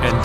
and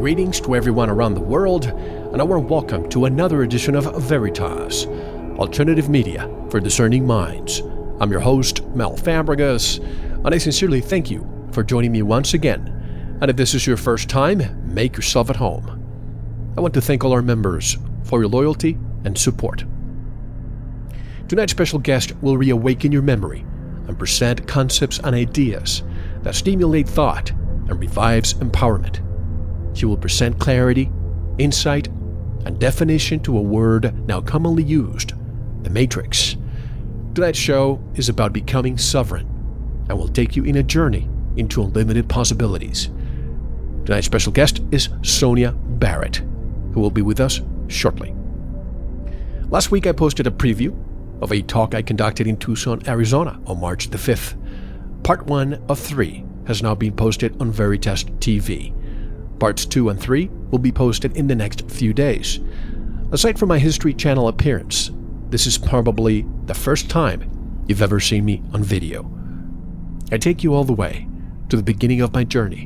Greetings to everyone around the world, and a warm welcome to another edition of Veritas, alternative media for discerning minds. I'm your host, Mel Fabregas, and I sincerely thank you for joining me once again. And if this is your first time, make yourself at home. I want to thank all our members for your loyalty and support. Tonight's special guest will reawaken your memory and present concepts and ideas that stimulate thought and revives empowerment. She will present clarity, insight, and definition to a word now commonly used, the Matrix. Tonight's show is about becoming sovereign and will take you in a journey into unlimited possibilities. Tonight's special guest is Sonia Barrett, who will be with us shortly. Last week I posted a preview of a talk I conducted in Tucson, Arizona on March the 5th. Part 1 of 3 has now been posted on Veritas TV. Parts 2 and 3 will be posted in the next few days. Aside from my History Channel appearance, this is probably the first time you've ever seen me on video. I take you all the way to the beginning of my journey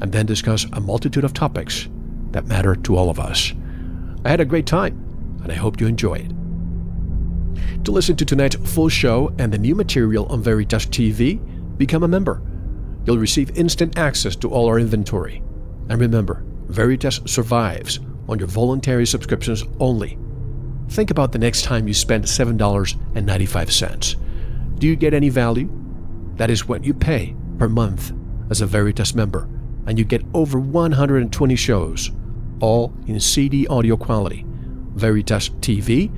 and then discuss a multitude of topics that matter to all of us. I had a great time, and I hope you enjoy it. To listen to tonight's full show and the new material on Veritas TV, become a member. You'll receive instant access to all our inventory. And remember, Veritas survives on your voluntary subscriptions only. Think about the next time you spend $7.95. Do you get any value? That is what you pay per month as a Veritas member, and you get over 120 shows, all in CD audio quality. Veritas TV,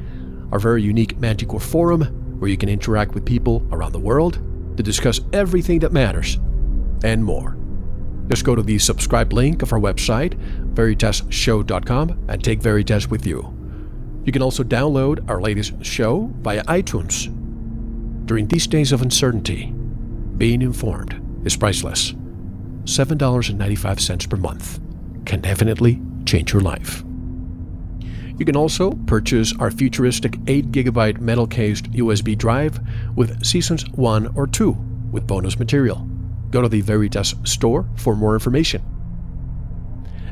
our very unique Manticore forum where you can interact with people around the world to discuss everything that matters and more. Just go to the subscribe link of our website, VeritasShow.com, and take Veritas with you. You can also download our latest show via iTunes. During these days of uncertainty, being informed is priceless. $7.95 per month can definitely change your life. You can also purchase our futuristic 8GB metal-cased USB drive with Seasons 1 or 2 with bonus material. Go to the Veritas store for more information.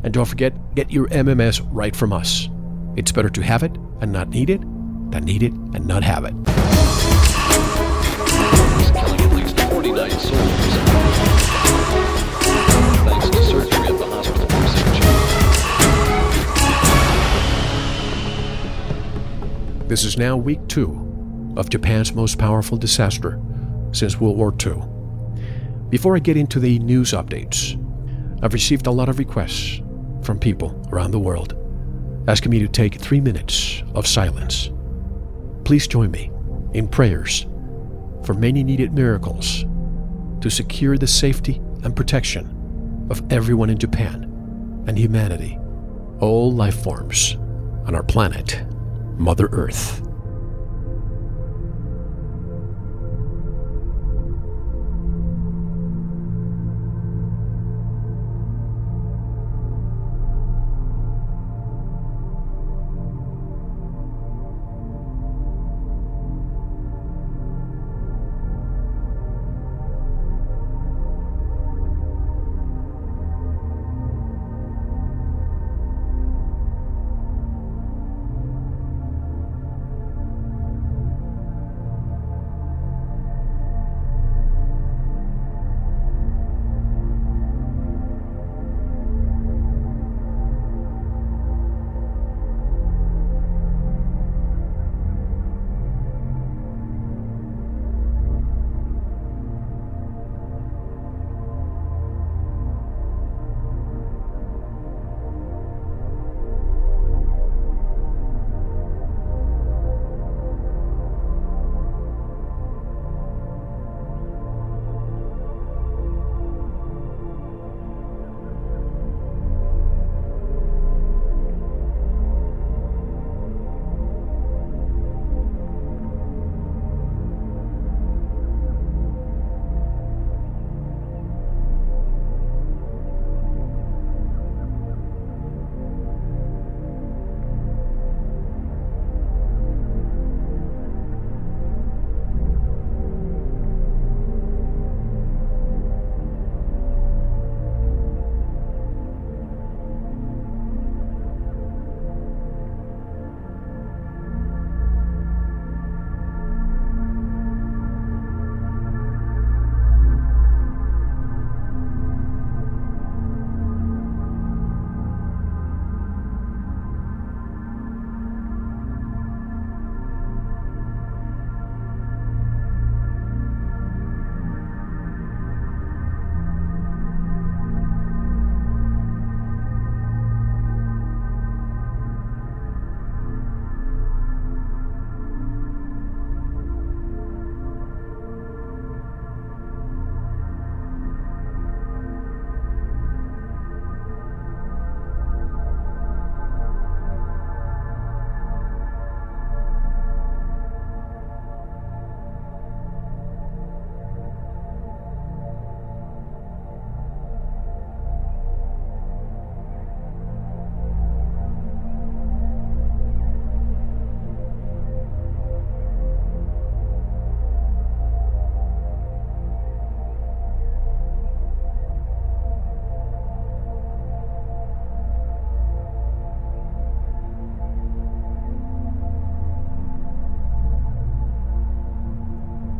And don't forget, get your MMS right from us. It's better to have it and not need it than need it and not have it. Thanks to surgery at the hospital for surgery. This is now week 2 of Japan's most powerful disaster since World War II. Before I get into the news updates, I've received a lot of requests from people around the world asking me to take 3 minutes of silence. Please join me in prayers for many needed miracles to secure the safety and protection of everyone in Japan and humanity, all life forms on our planet, Mother Earth.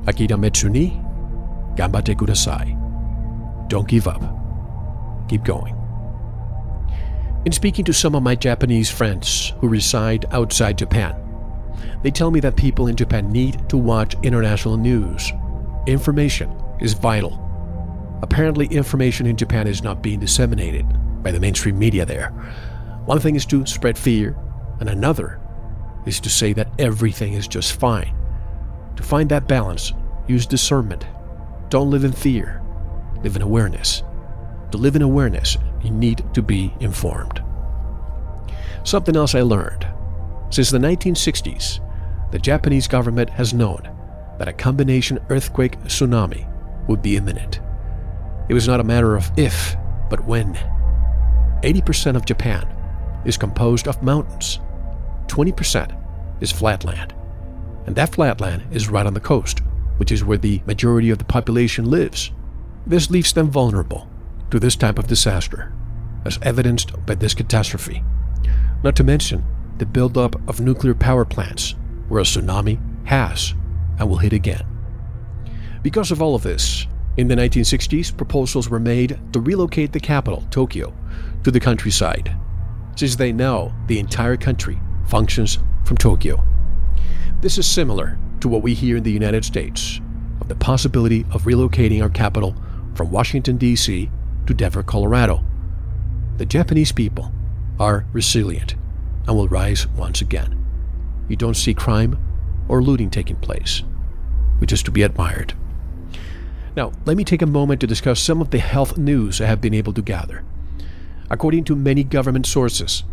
Akira Metsu ni Ganbatte Kudasai. Don't give up. Keep going. In speaking to some of my Japanese friends who reside outside Japan, they tell me that people in Japan need to watch international news. Information is vital. Apparently, information in Japan is not being disseminated by the mainstream media there. One thing is to spread fear, and another is to say that everything is just fine. To find that balance, use discernment. Don't live in fear. Live in awareness. To live in awareness, you need to be informed. Something else I learned. Since the 1960s, the Japanese government has known that a combination earthquake tsunami would be imminent. It was not a matter of if, but when. 80% of Japan is composed of mountains. 20% is flat land. And that flat land is right on the coast, which is where the majority of the population lives. This leaves them vulnerable to this type of disaster, as evidenced by this catastrophe. Not to mention the buildup of nuclear power plants, where a tsunami has and will hit again. Because of all of this, in the 1960s, proposals were made to relocate the capital, Tokyo, to the countryside, since they know the entire country functions from Tokyo. This is similar to what we hear in the United States of the possibility of relocating our capital from Washington, D.C. to Denver, Colorado. The Japanese people are resilient and will rise once again. You don't see crime or looting taking place, which is to be admired. Now, let me take a moment to discuss some of the health news I have been able to gather. According to many government sources,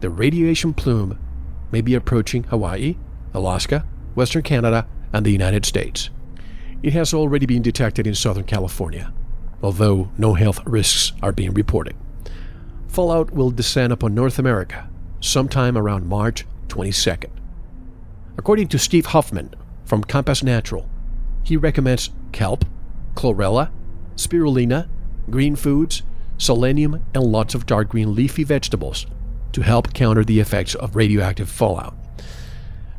the radiation plume may be approaching Hawaii, Alaska, Western Canada, and the United States. It has already been detected in Southern California, although no health risks are being reported. Fallout will descend upon North America sometime around March 22nd. According to Steve Huffman from Compass Natural, he recommends kelp, chlorella, spirulina, green foods, selenium, and lots of dark green leafy vegetables to help counter the effects of radioactive fallout.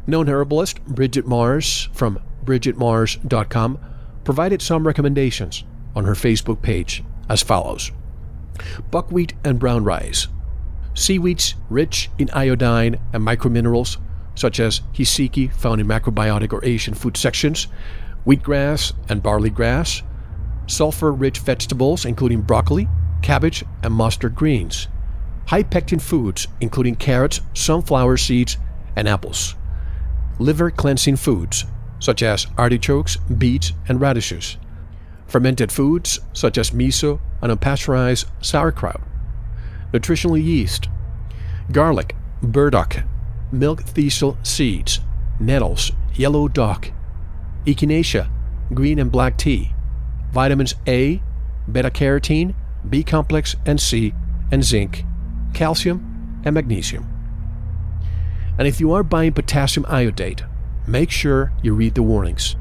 Known herbalist Bridget Mars from BridgetMars.com provided some recommendations on her Facebook page as follows. Buckwheat and brown rice. Seaweeds rich in iodine and microminerals such as hisiki, found in macrobiotic or Asian food sections, wheatgrass and barley grass, sulfur-rich vegetables including broccoli, cabbage, and mustard greens, high-pectin foods including carrots, sunflower seeds, and apples, liver-cleansing foods such as artichokes, beets, and radishes, fermented foods such as miso and unpasteurized sauerkraut, nutritional yeast, garlic, burdock, milk thistle seeds, nettles, yellow dock, echinacea, green and black tea, vitamins A, beta-carotene, B-complex and C, and zinc, calcium, and magnesium. And if you are buying potassium iodate, make sure you read the warnings.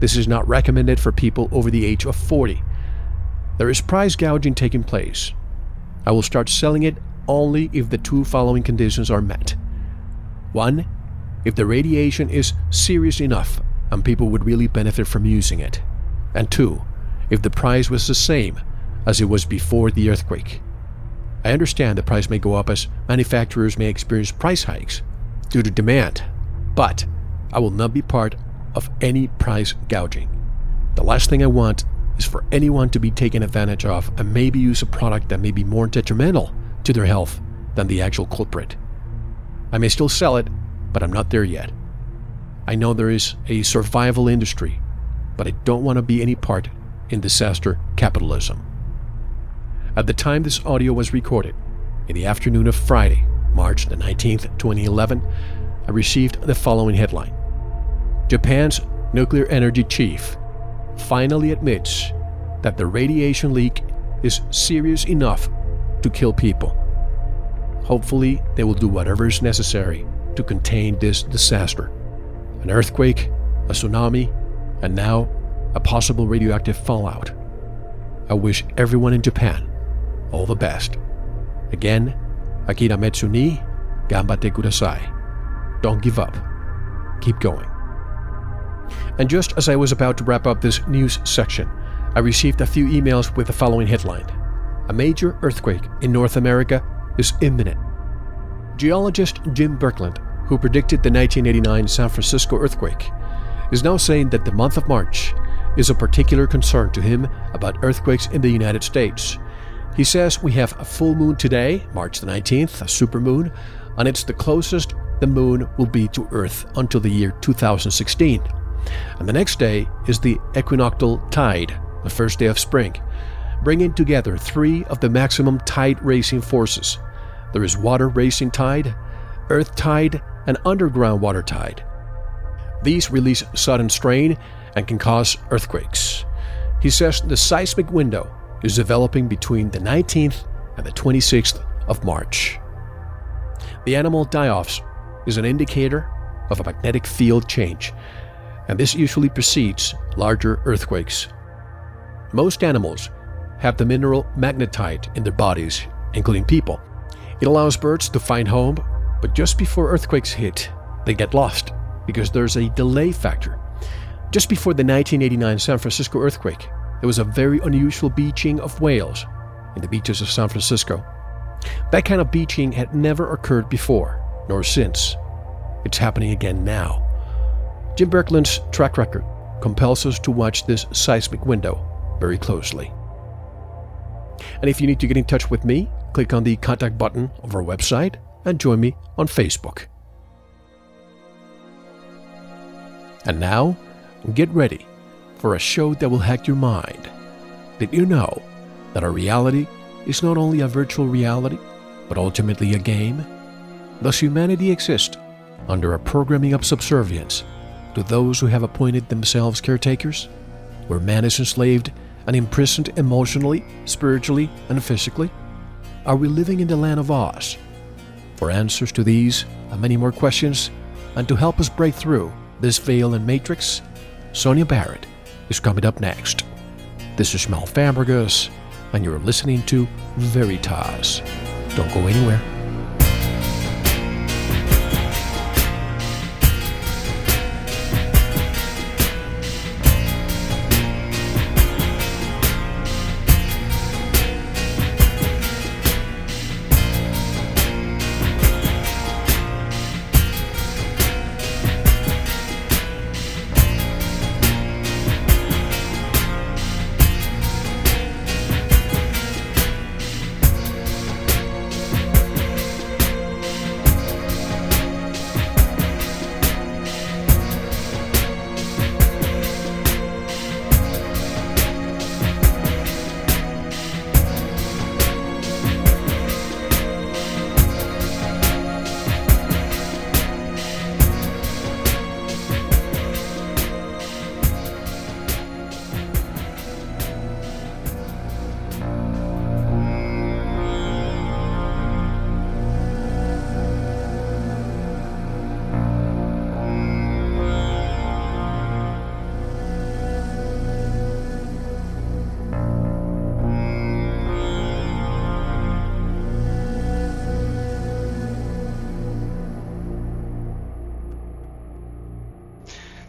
This is not recommended for people over the age of 40. There is price gouging taking place. I will start selling it only if the two following conditions are met. 1. If the radiation is serious enough and people would really benefit from using it. And 2. If the price was the same as it was before the earthquake. I understand the price may go up as manufacturers may experience price hikes due to demand, but I will not be part of any price gouging. The last thing I want is for anyone to be taken advantage of and maybe use a product that may be more detrimental to their health than the actual culprit. I may still sell it, but I'm not there yet. I know there is a survival industry, but I don't want to be any part in disaster capitalism. At the time this audio was recorded, in the afternoon of Friday, March the 19th, 2011, I received the following headline. Japan's nuclear energy chief finally admits that the radiation leak is serious enough to kill people. Hopefully, they will do whatever is necessary to contain this disaster. An earthquake, a tsunami, and now a possible radioactive fallout. I wish everyone in Japan all the best. Again, Akira Metsuni, Ganbatte Kudasai. Don't give up. Keep going. And just as I was about to wrap up this news section, I received a few emails with the following headline. A major earthquake in North America is imminent. Geologist Jim Berkland, who predicted the 1989 San Francisco earthquake, is now saying that the month of March is a particular concern to him about earthquakes in the United States. He says we have a full moon today, March the 19th, a supermoon, and it's the closest the moon will be to Earth until the year 2016. And the next day is the equinoctial tide, the first day of spring, bringing together three of the maximum tide-racing forces. There is water-racing tide, earth tide, and underground water tide. These release sudden strain and can cause earthquakes. He says the seismic window is developing between the 19th and the 26th of March. The animal die-offs is an indicator of a magnetic field change, and this usually precedes larger earthquakes. Most animals have the mineral magnetite in their bodies, including people. It allows birds to find home, but just before earthquakes hit, they get lost because there's a delay factor. Just before the 1989 San Francisco earthquake, there was a very unusual beaching of whales in the beaches of San Francisco. That kind of beaching had never occurred before, nor since. It's happening again now. Jim Berkland's track record compels us to watch this seismic window very closely. And if you need to get in touch with me, click on the contact button of our website and join me on Facebook. And now, get ready for a show that will hack your mind. Did you know that our reality is not only a virtual reality, but ultimately a game? Thus, humanity exists under a programming of subservience to those who have appointed themselves caretakers, where man is enslaved and imprisoned emotionally, spiritually, and physically. Are we living in the land of Oz? For answers to these and many more questions, and to help us break through this veil and matrix, Sonia Barrett is coming up next. This is Mel Fabregas, and you're listening to Veritas. Don't go anywhere.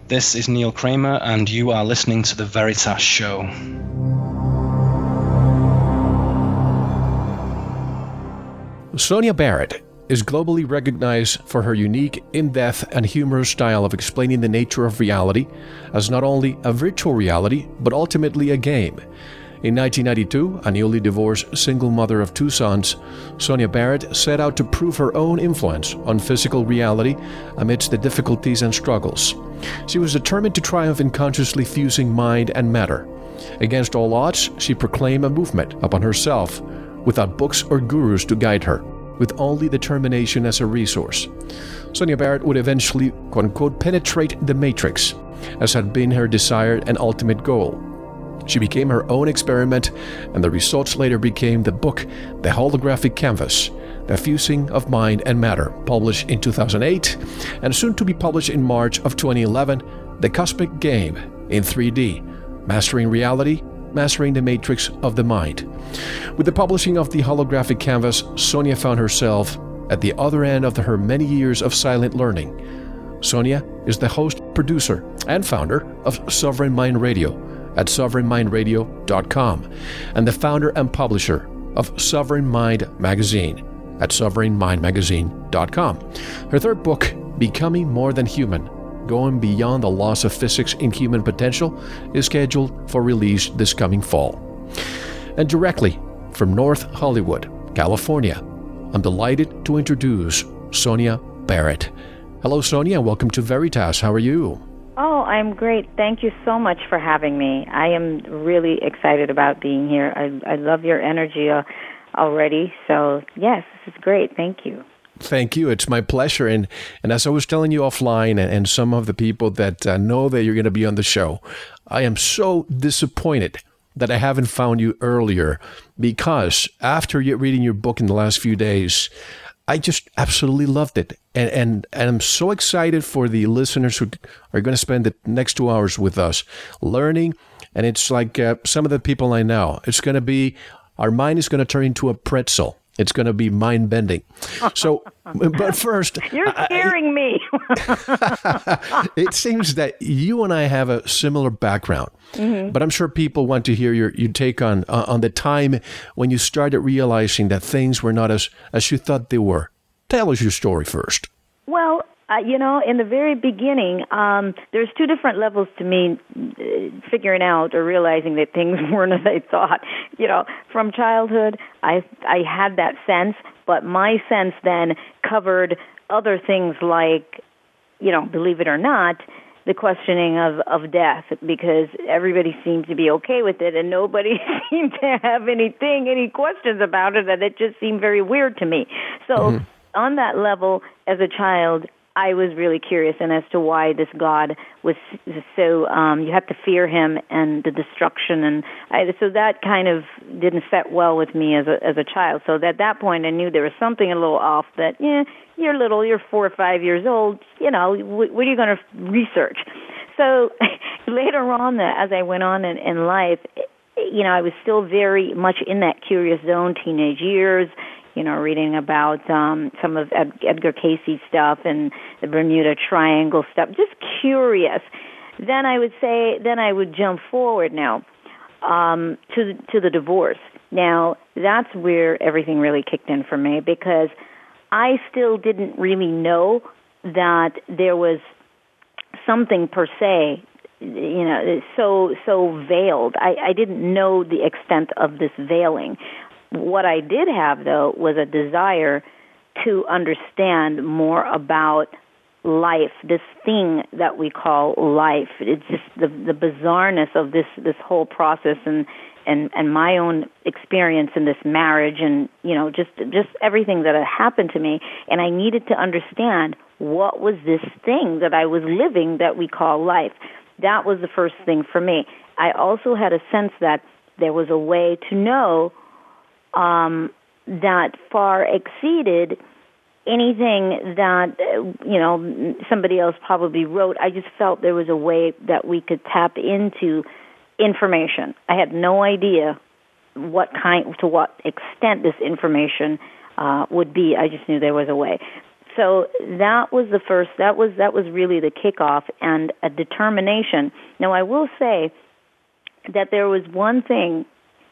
This is Neil Kramer, and you are listening to The Veritas Show. Sonia Barrett is globally recognized for her unique, in-depth, and humorous style of explaining the nature of reality as not only a virtual reality, but ultimately a game. In 1992, a newly divorced single mother of two sons, Sonia Barrett set out to prove her own influence on physical reality amidst the difficulties and struggles. She was determined to triumph in consciously fusing mind and matter. Against all odds, she proclaimed a movement upon herself without books or gurus to guide her, with only determination as a resource. Sonia Barrett would eventually, quote-unquote, penetrate the matrix, as had been her desired and ultimate goal. She became her own experiment, and the results later became the book, The Holographic Canvas, The Fusing of Mind and Matter, published in 2008, and soon to be published in March of 2011, The Cosmic Game in 3D, Mastering Reality, Mastering the Matrix of the Mind. With the publishing of The Holographic Canvas, Sonia found herself at the other end of her many years of silent learning. Sonia is the host, producer, and founder of Sovereign Mind Radio, at SovereignMindRadio.com, and the founder and publisher of Sovereign Mind Magazine at SovereignMindMagazine.com. Her third book, Becoming More Than Human, Going Beyond the Laws of Physics in Human Potential, is scheduled for release this coming fall. And directly from North Hollywood, California, I'm delighted to introduce Sonia Barrett. Hello, Sonia, and welcome to Veritas. How are you? Oh, I'm great. Thank you so much for having me. I am really excited about being here. I love your energy already. So, yes, this is great. Thank you. Thank you. It's my pleasure. And as I was telling you offline, and some of the people that know that you're going to be on the show, I am so disappointed that I haven't found you earlier, because after reading your book in the last few days, I just absolutely loved it. And I'm so excited for the listeners who are going to spend the next 2 hours with us learning. And it's like some of the people I know, it's going to be, our mind is going to turn into a pretzel. It's going to be mind bending. So, but first, you're scaring me. It seems that you and I have a similar background, but I'm sure people want to hear your take on the time when you started realizing that things were not as you thought they were. Tell us your story first. Well, you know, in the very beginning, there's two different levels to me figuring out or realizing that things weren't as I thought. You know, from childhood, I had that sense, but my sense then covered other things like, you know, believe it or not, the questioning of death, because everybody seemed to be okay with it and nobody seemed to have any questions about it, and it just seemed very weird to me. So on that level, as a child, I was really curious, and as to why this God was so, you have to fear him and the destruction, and so that kind of didn't set well with me as a child. So at that point, I knew there was something a little off. That you're little, you're 4 or 5 years old. You know, what are you going to research? So later on, as I went on in life, you know, I was still very much in that curious zone, teenage years. You know, reading about some of Edgar Casey's stuff and the Bermuda Triangle stuff, just curious. Then I would jump forward now to the divorce. Now, that's where everything really kicked in for me, because I still didn't really know that there was something per se, you know, so veiled. I didn't know the extent of this veiling. What I did have, though, was a desire to understand more about life, this thing that we call life. It's just the bizarreness of this whole process and my own experience in this marriage and, you know, just everything that had happened to me. And I needed to understand, what was this thing that I was living that we call life? That was the first thing for me. I also had a sense that there was a way to know that far exceeded anything that, you know, somebody else probably wrote. I just felt there was a way that we could tap into information. I had no idea to what extent this information would be. I just knew there was a way. So that was the first, that was really the kickoff and a determination. Now, I will say that there was one thing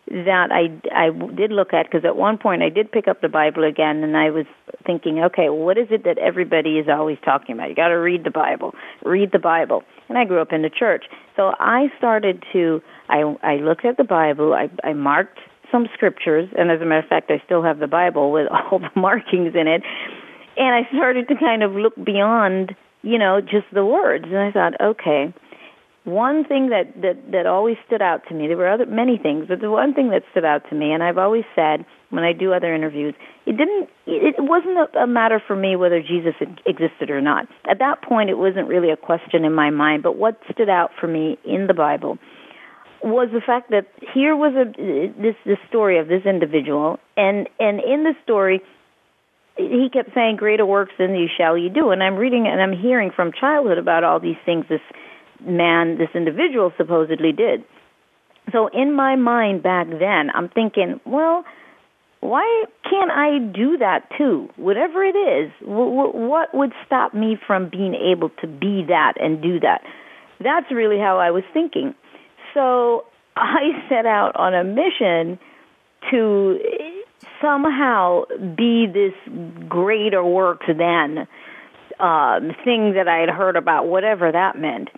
that I did look at, because at one point I did pick up the Bible again, and I was thinking, okay, what is it that everybody is always talking about? You got to read the Bible. And I grew up in the church. So I started to, I looked at the Bible, I marked some scriptures, and as a matter of fact, I still have the Bible with all the markings in it, and I started to kind of look beyond, you know, just the words, and I thought, okay. One thing that always stood out to me, there were many things, but the one thing that stood out to me, and I've always said when I do other interviews, it wasn't a matter for me whether Jesus existed or not. At that point, it wasn't really a question in my mind, but what stood out for me in the Bible was the fact that here was this story of this individual, and in the story, he kept saying, greater works than these shall you do, and I'm reading and I'm hearing from childhood about all these things, this individual supposedly did. So in my mind back then, I'm thinking, well, why can't I do that too? Whatever it is, what would stop me from being able to be that and do that? That's really how I was thinking. So I set out on a mission to somehow be this greater works than thing that I had heard about, whatever that meant.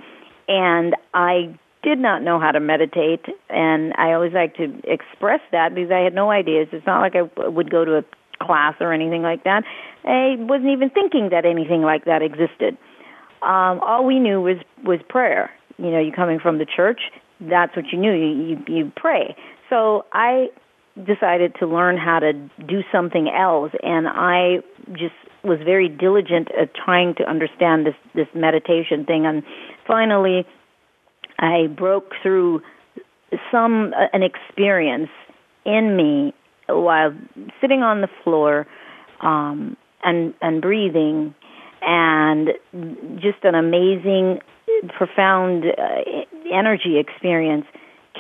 And I did not know how to meditate, and I always like to express that because I had no ideas. It's not like I would go to a class or anything like that. I wasn't even thinking that anything like that existed. All we knew was prayer. You know, you're coming from the church, that's what you knew. You pray. So I decided to learn how to do something else, and I just was very diligent at trying to understand this meditation thing, and finally I broke through an experience in me while sitting on the floor and breathing, and just an amazing, profound energy experience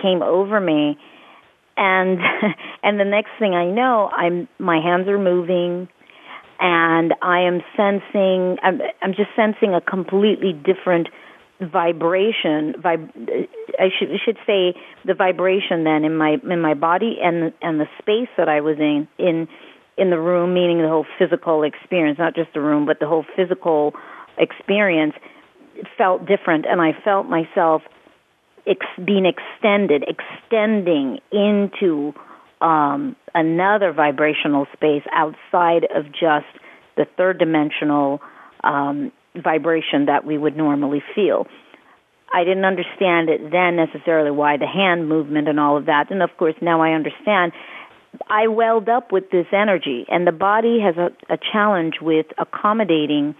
came over me. And the next thing I know, my hands are moving, and I am sensing, I'm just sensing a completely different vibration. I should say the vibration then in my body and the space that I was in the room, meaning the whole physical experience, not just the room, but the whole physical experience felt different, and I felt myself being extending into another vibrational space outside of just the third dimensional vibration that we would normally feel. I didn't understand it then necessarily why the hand movement and all of that, and of course now I understand. I welled up with this energy, and the body has a challenge with accommodating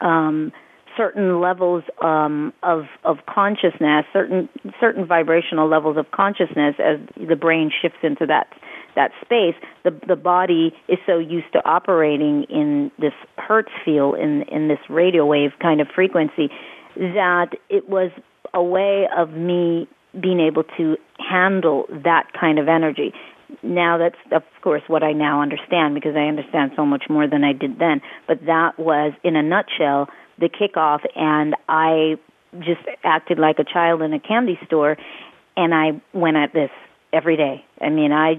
certain levels of consciousness, certain vibrational levels of consciousness. As the brain shifts into that space, the body is so used to operating in this Hertz field, in this radio wave kind of frequency, that it was a way of me being able to handle that kind of energy. Now that's, of course, what I now understand, because I understand so much more than I did then. But that was, in a nutshell, the kickoff, and I just acted like a child in a candy store, and I went at this every day. I mean, I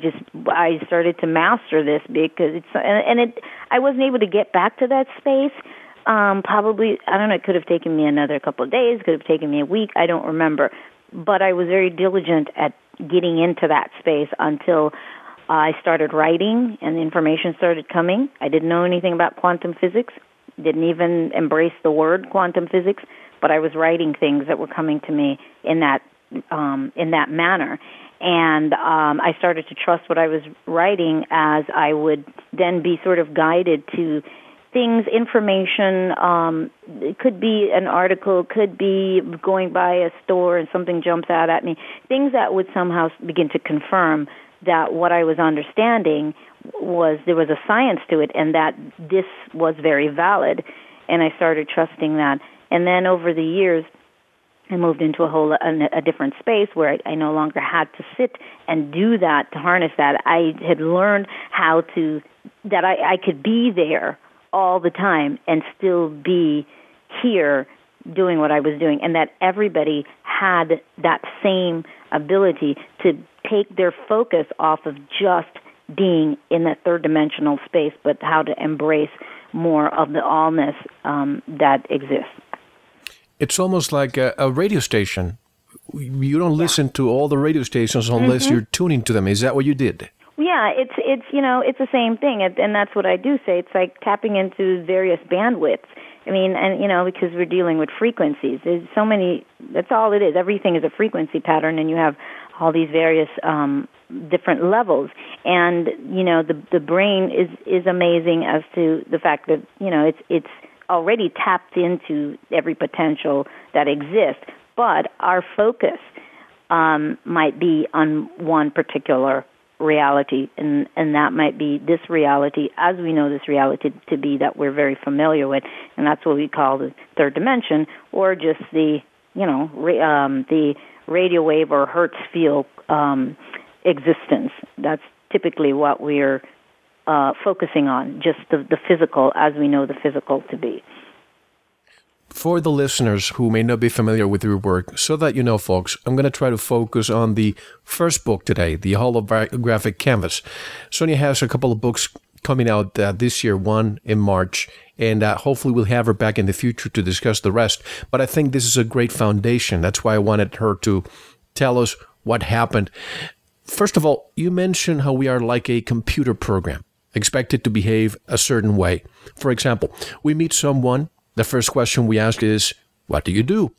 started to master this, because I wasn't able to get back to that space. Probably, I don't know, it could have taken me another couple of days, could have taken me a week, I don't remember. But I was very diligent at getting into that space until I started writing and the information started coming. I didn't know anything about quantum physics, didn't even embrace the word quantum physics, but I was writing things that were coming to me in that manner. And I started to trust what I was writing, as I would then be sort of guided to things, information. It could be an article, could be going by a store and something jumps out at me, things that would somehow begin to confirm that what I was understanding was, there was a science to it, and that this was very valid, and I started trusting that. And then over the years, I moved into a different space where I no longer had to sit and do that, to harness that. I had learned how to, that I could be there all the time and still be here doing what I was doing, and that everybody had that same ability to take their focus off of just being in that third-dimensional space, but how to embrace more of the allness that exists. It's almost like a radio station. You don't listen to all the radio stations unless you're tuning to them. Is that what you did? Yeah, it's you know, it's the same thing, and that's what I do say. It's like tapping into various bandwidths. I mean, and you know, because we're dealing with frequencies. There's so many. That's all it is. Everything is a frequency pattern, and you have all these various different levels. And you know, the brain is amazing as to the fact that, you know, it's already tapped into every potential that exists, but our focus might be on one particular reality, and that might be this reality, as we know this reality to be, that we're very familiar with, and that's what we call the third dimension, or just the, you know, the radio wave or Hertz field existence. That's typically what we're focusing on, just the physical, as we know the physical to be. For the listeners who may not be familiar with your work, so that you know, folks, I'm going to try to focus on the first book today, The Holographic Canvas. Sonia has a couple of books coming out this year, one in March, and hopefully we'll have her back in the future to discuss the rest. But I think this is a great foundation. That's why I wanted her to tell us what happened. First of all, you mentioned how we are like a computer program, expected to behave a certain way. For example, we meet someone. The first question we ask is, what do you do?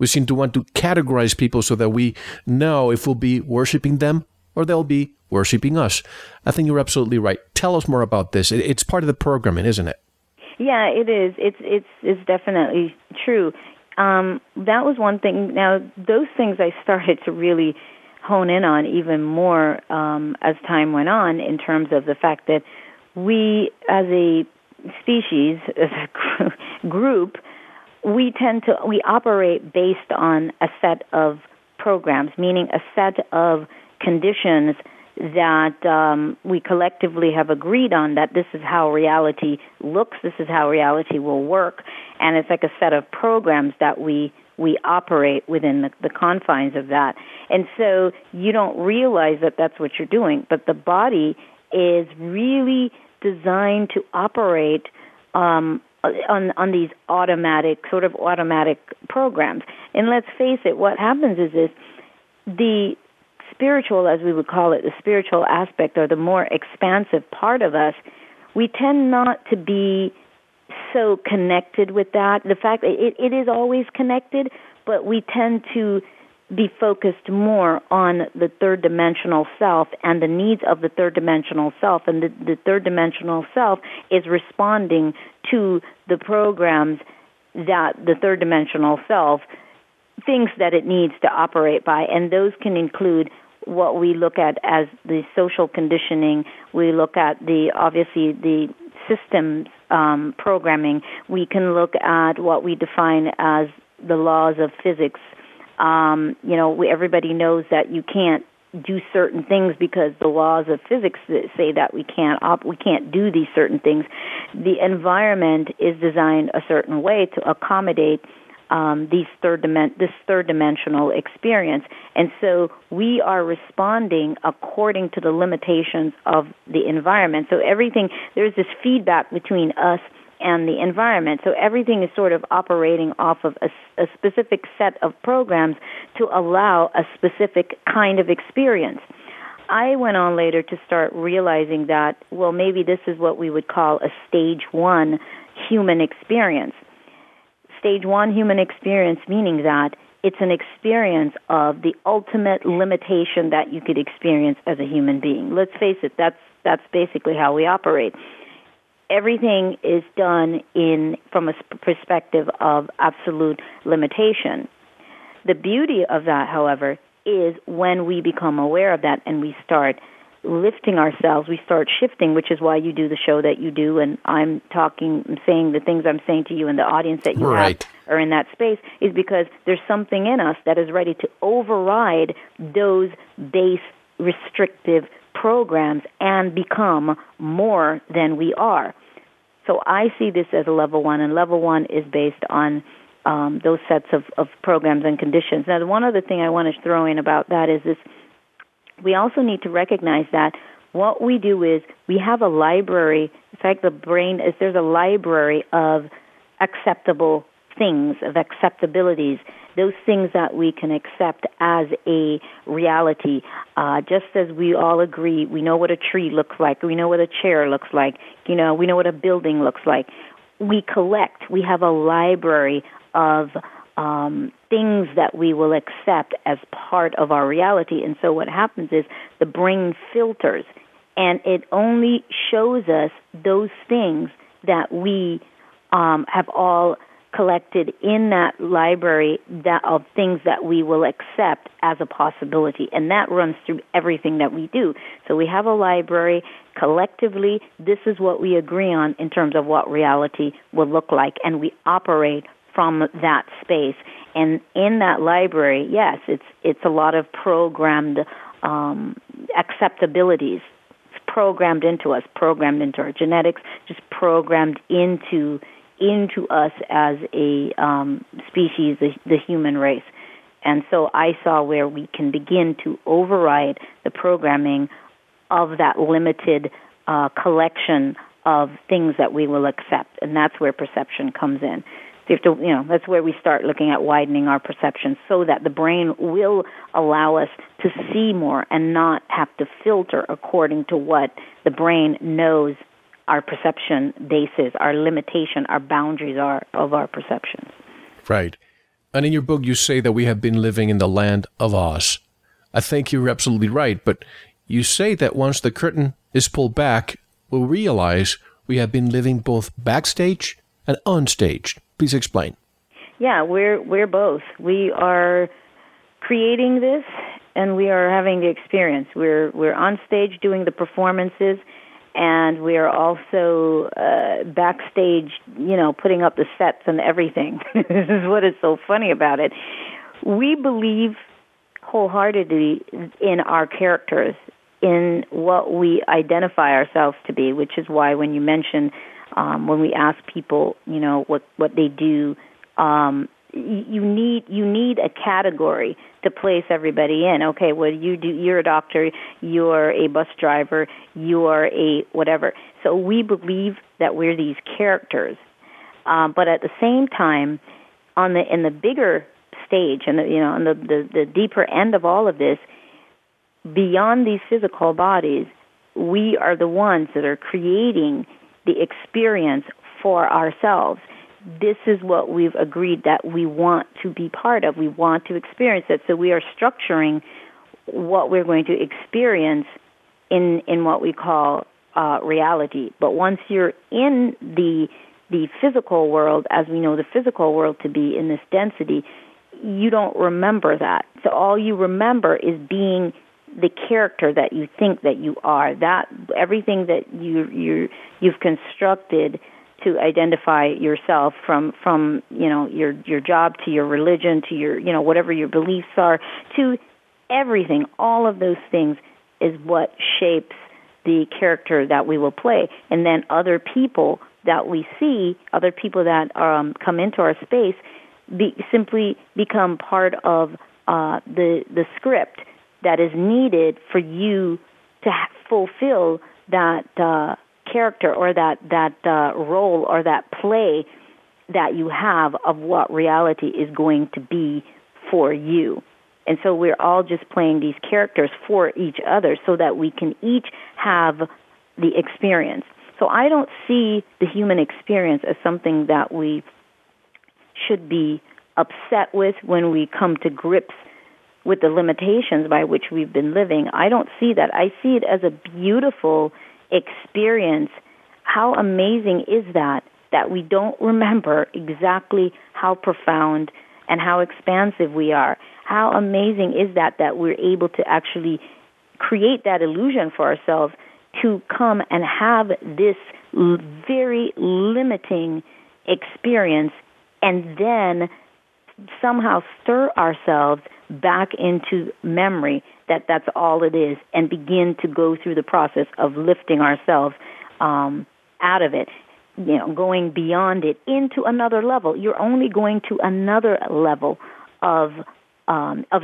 We seem to want to categorize people so that we know if we'll be worshiping them or they'll be worshiping us. I think you're absolutely right. Tell us more about this. It's part of the programming, isn't it? Yeah, it is. It's definitely true. That was one thing. Now, those things I started to really hone in on even more as time went on, in terms of the fact that we, as a species, as a group, we operate based on a set of programs, meaning a set of conditions that we collectively have agreed on, that this is how reality looks, this is how reality will work, and it's like a set of programs that we operate within the confines of that. And so you don't realize that that's what you're doing, but the body is really designed to operate on these automatic programs. And let's face it, what happens is the spiritual, as we would call it, the spiritual aspect or the more expansive part of us, we tend not to be so connected with that. The fact that it is always connected, but we tend to be focused more on the third-dimensional self and the needs of the third-dimensional self. And the third-dimensional self is responding to the programs that the third-dimensional self thinks that it needs to operate by. And those can include what we look at as the social conditioning. We look at the systems programming. We can look at what we define as the laws of physics. Everybody knows that you can't do certain things because the laws of physics say that we can't do these certain things. The environment is designed a certain way to accommodate this third-dimensional experience. And so we are responding according to the limitations of the environment. So everything, there's this feedback between us and the environment. So everything is sort of operating off of a specific set of programs to allow a specific kind of experience. I went on later to start realizing that, well, maybe this is what we would call a stage one human experience. Stage one human experience, meaning that it's an experience of the ultimate limitation that you could experience as a human being. Let's face it, that's basically how we operate. Everything is done from a perspective of absolute limitation. The beauty of that, however, is when we become aware of that and we start lifting ourselves, we start shifting, which is why you do the show that you do, and I'm saying the things I'm saying to you, and the audience that you right. have are in that space, is because there's something in us that is ready to override those base restrictive programs and become more than we are. So I see this as a level one, and level one is based on those sets of programs and conditions. Now, the one other thing I want to throw in about that is this. We also need to recognize that what we do is we have a library. In fact, the brain is there's a library of acceptable things, of acceptabilities, those things that we can accept as a reality. Just as we all agree, we know what a tree looks like, we know what a chair looks like, we know what a building looks like. We collect. We have a library of things that we will accept as part of our reality. And so what happens is the brain filters, and it only shows us those things that we have all collected in that library of things that we will accept as a possibility. And that runs through everything that we do. So we have a library. Collectively, this is what we agree on in terms of what reality will look like, and we operate from that space. And in that library, yes, it's a lot of programmed acceptabilities. It's programmed into us, programmed into our genetics, just programmed into us as a species, the human race. And so I saw where we can begin to override the programming of that limited collection of things that we will accept, and that's where perception comes in. So you have to, that's where we start looking at widening our perception so that the brain will allow us to see more and not have to filter according to what the brain knows our perception bases, our limitation, our boundaries are of our perceptions. Right. And in your book, you say that we have been living in the land of Oz. I think you're absolutely right, but you say that once the curtain is pulled back, we'll realize we have been living both backstage and on stage. Please explain. Yeah, we're both. We are creating this, and we are having the experience. We're on stage doing the performances, and we are also backstage, you know, putting up the sets and everything. This is what is so funny about it. We believe wholeheartedly in our characters, in what we identify ourselves to be, which is why when you mention, when we ask people, you know, what they do, you need a category to place everybody in. Okay, well, you do, you're a doctor, you're a bus driver, you're a whatever. So we believe that we're these characters. But at the same time, in the bigger stage, and the deeper end of all of this, beyond these physical bodies, we are the ones that are creating the experience for ourselves. This is what we've agreed that we want to be part of. We want to experience it. So we are structuring what we're going to experience in what we call reality. But once you're in the physical world, as we know the physical world to be in this density, you don't remember that. So all you remember is being the character that you think that you are, that everything that you've constructed to identify yourself from you know, your job to your religion to your, you know, whatever your beliefs are, to everything. All of those things is what shapes the character that we will play. And then other people that we see, other people that come into our space, simply become part of the script that is needed for you to fulfill that character or that role or that play that you have of what reality is going to be for you. And so we're all just playing these characters for each other so that we can each have the experience. So I don't see the human experience as something that we should be upset with when we come to grips with the limitations by which we've been living. I don't see that. I see it as a beautiful experience. How amazing is that we don't remember exactly how profound and how expansive we are? How amazing is that we're able to actually create that illusion for ourselves to come and have this very limiting experience and then somehow stir ourselves back into memory that that's all it is, and begin to go through the process of lifting ourselves out of it, you know, going beyond it into another level. You're only going to another level of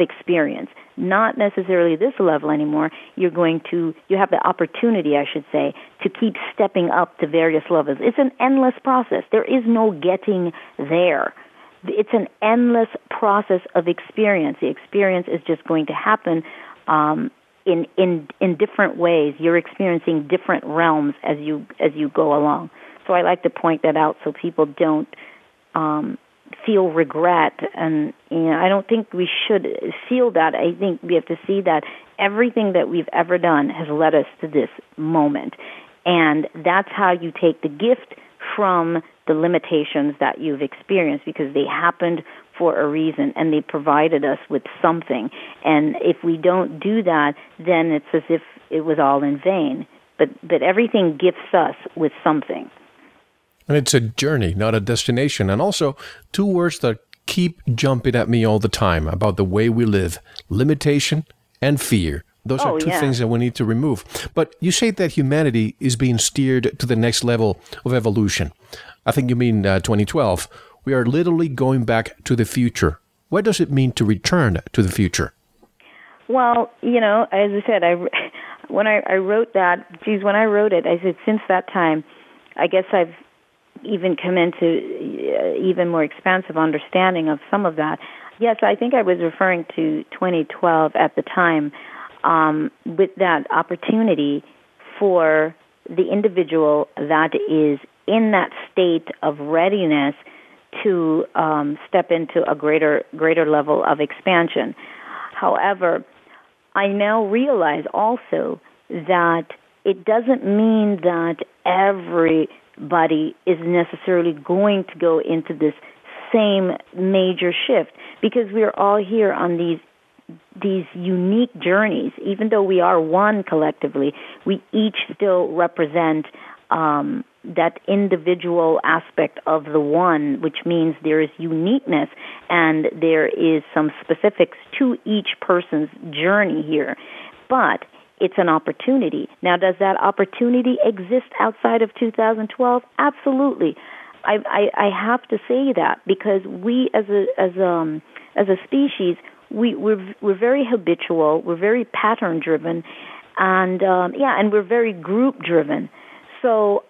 experience, not necessarily this level anymore. You have the opportunity, I should say, to keep stepping up to various levels. It's an endless process. There is no getting there. It's an endless process of experience. The experience is just going to happen in different ways. You're experiencing different realms as you go along. So I like to point that out so people don't feel regret. And you know, I don't think we should feel that. I think we have to see that everything that we've ever done has led us to this moment. And that's how you take the gift from the limitations that you've experienced, because they happened for a reason and they provided us with something. And if we don't do that, then it's as if it was all in vain. But everything gifts us with something. And it's a journey, not a destination. And also, two words that keep jumping at me all the time about the way we live: limitation and fear. Those are two things that we need to remove. But you say that humanity is being steered to the next level of evolution. I think you mean 2012. We are literally going back to the future. What does it mean to return to the future? Well, you know, as I said, when I wrote that, I said, since that time, I guess I've even come into even more expansive understanding of some of that. Yes, I think I was referring to 2012 at the time. With that opportunity for the individual that is in that state of readiness to step into a greater level of expansion. However, I now realize also that it doesn't mean that everybody is necessarily going to go into this same major shift, because we are all here on these these unique journeys, even though we are one collectively, we each still represent that individual aspect of the one, which means there is uniqueness and there is some specifics to each person's journey here. But it's an opportunity. Now, does that opportunity exist outside of 2012? Absolutely. I have to say that because we as a species, we're very habitual, we're very pattern-driven, and we're very group-driven. So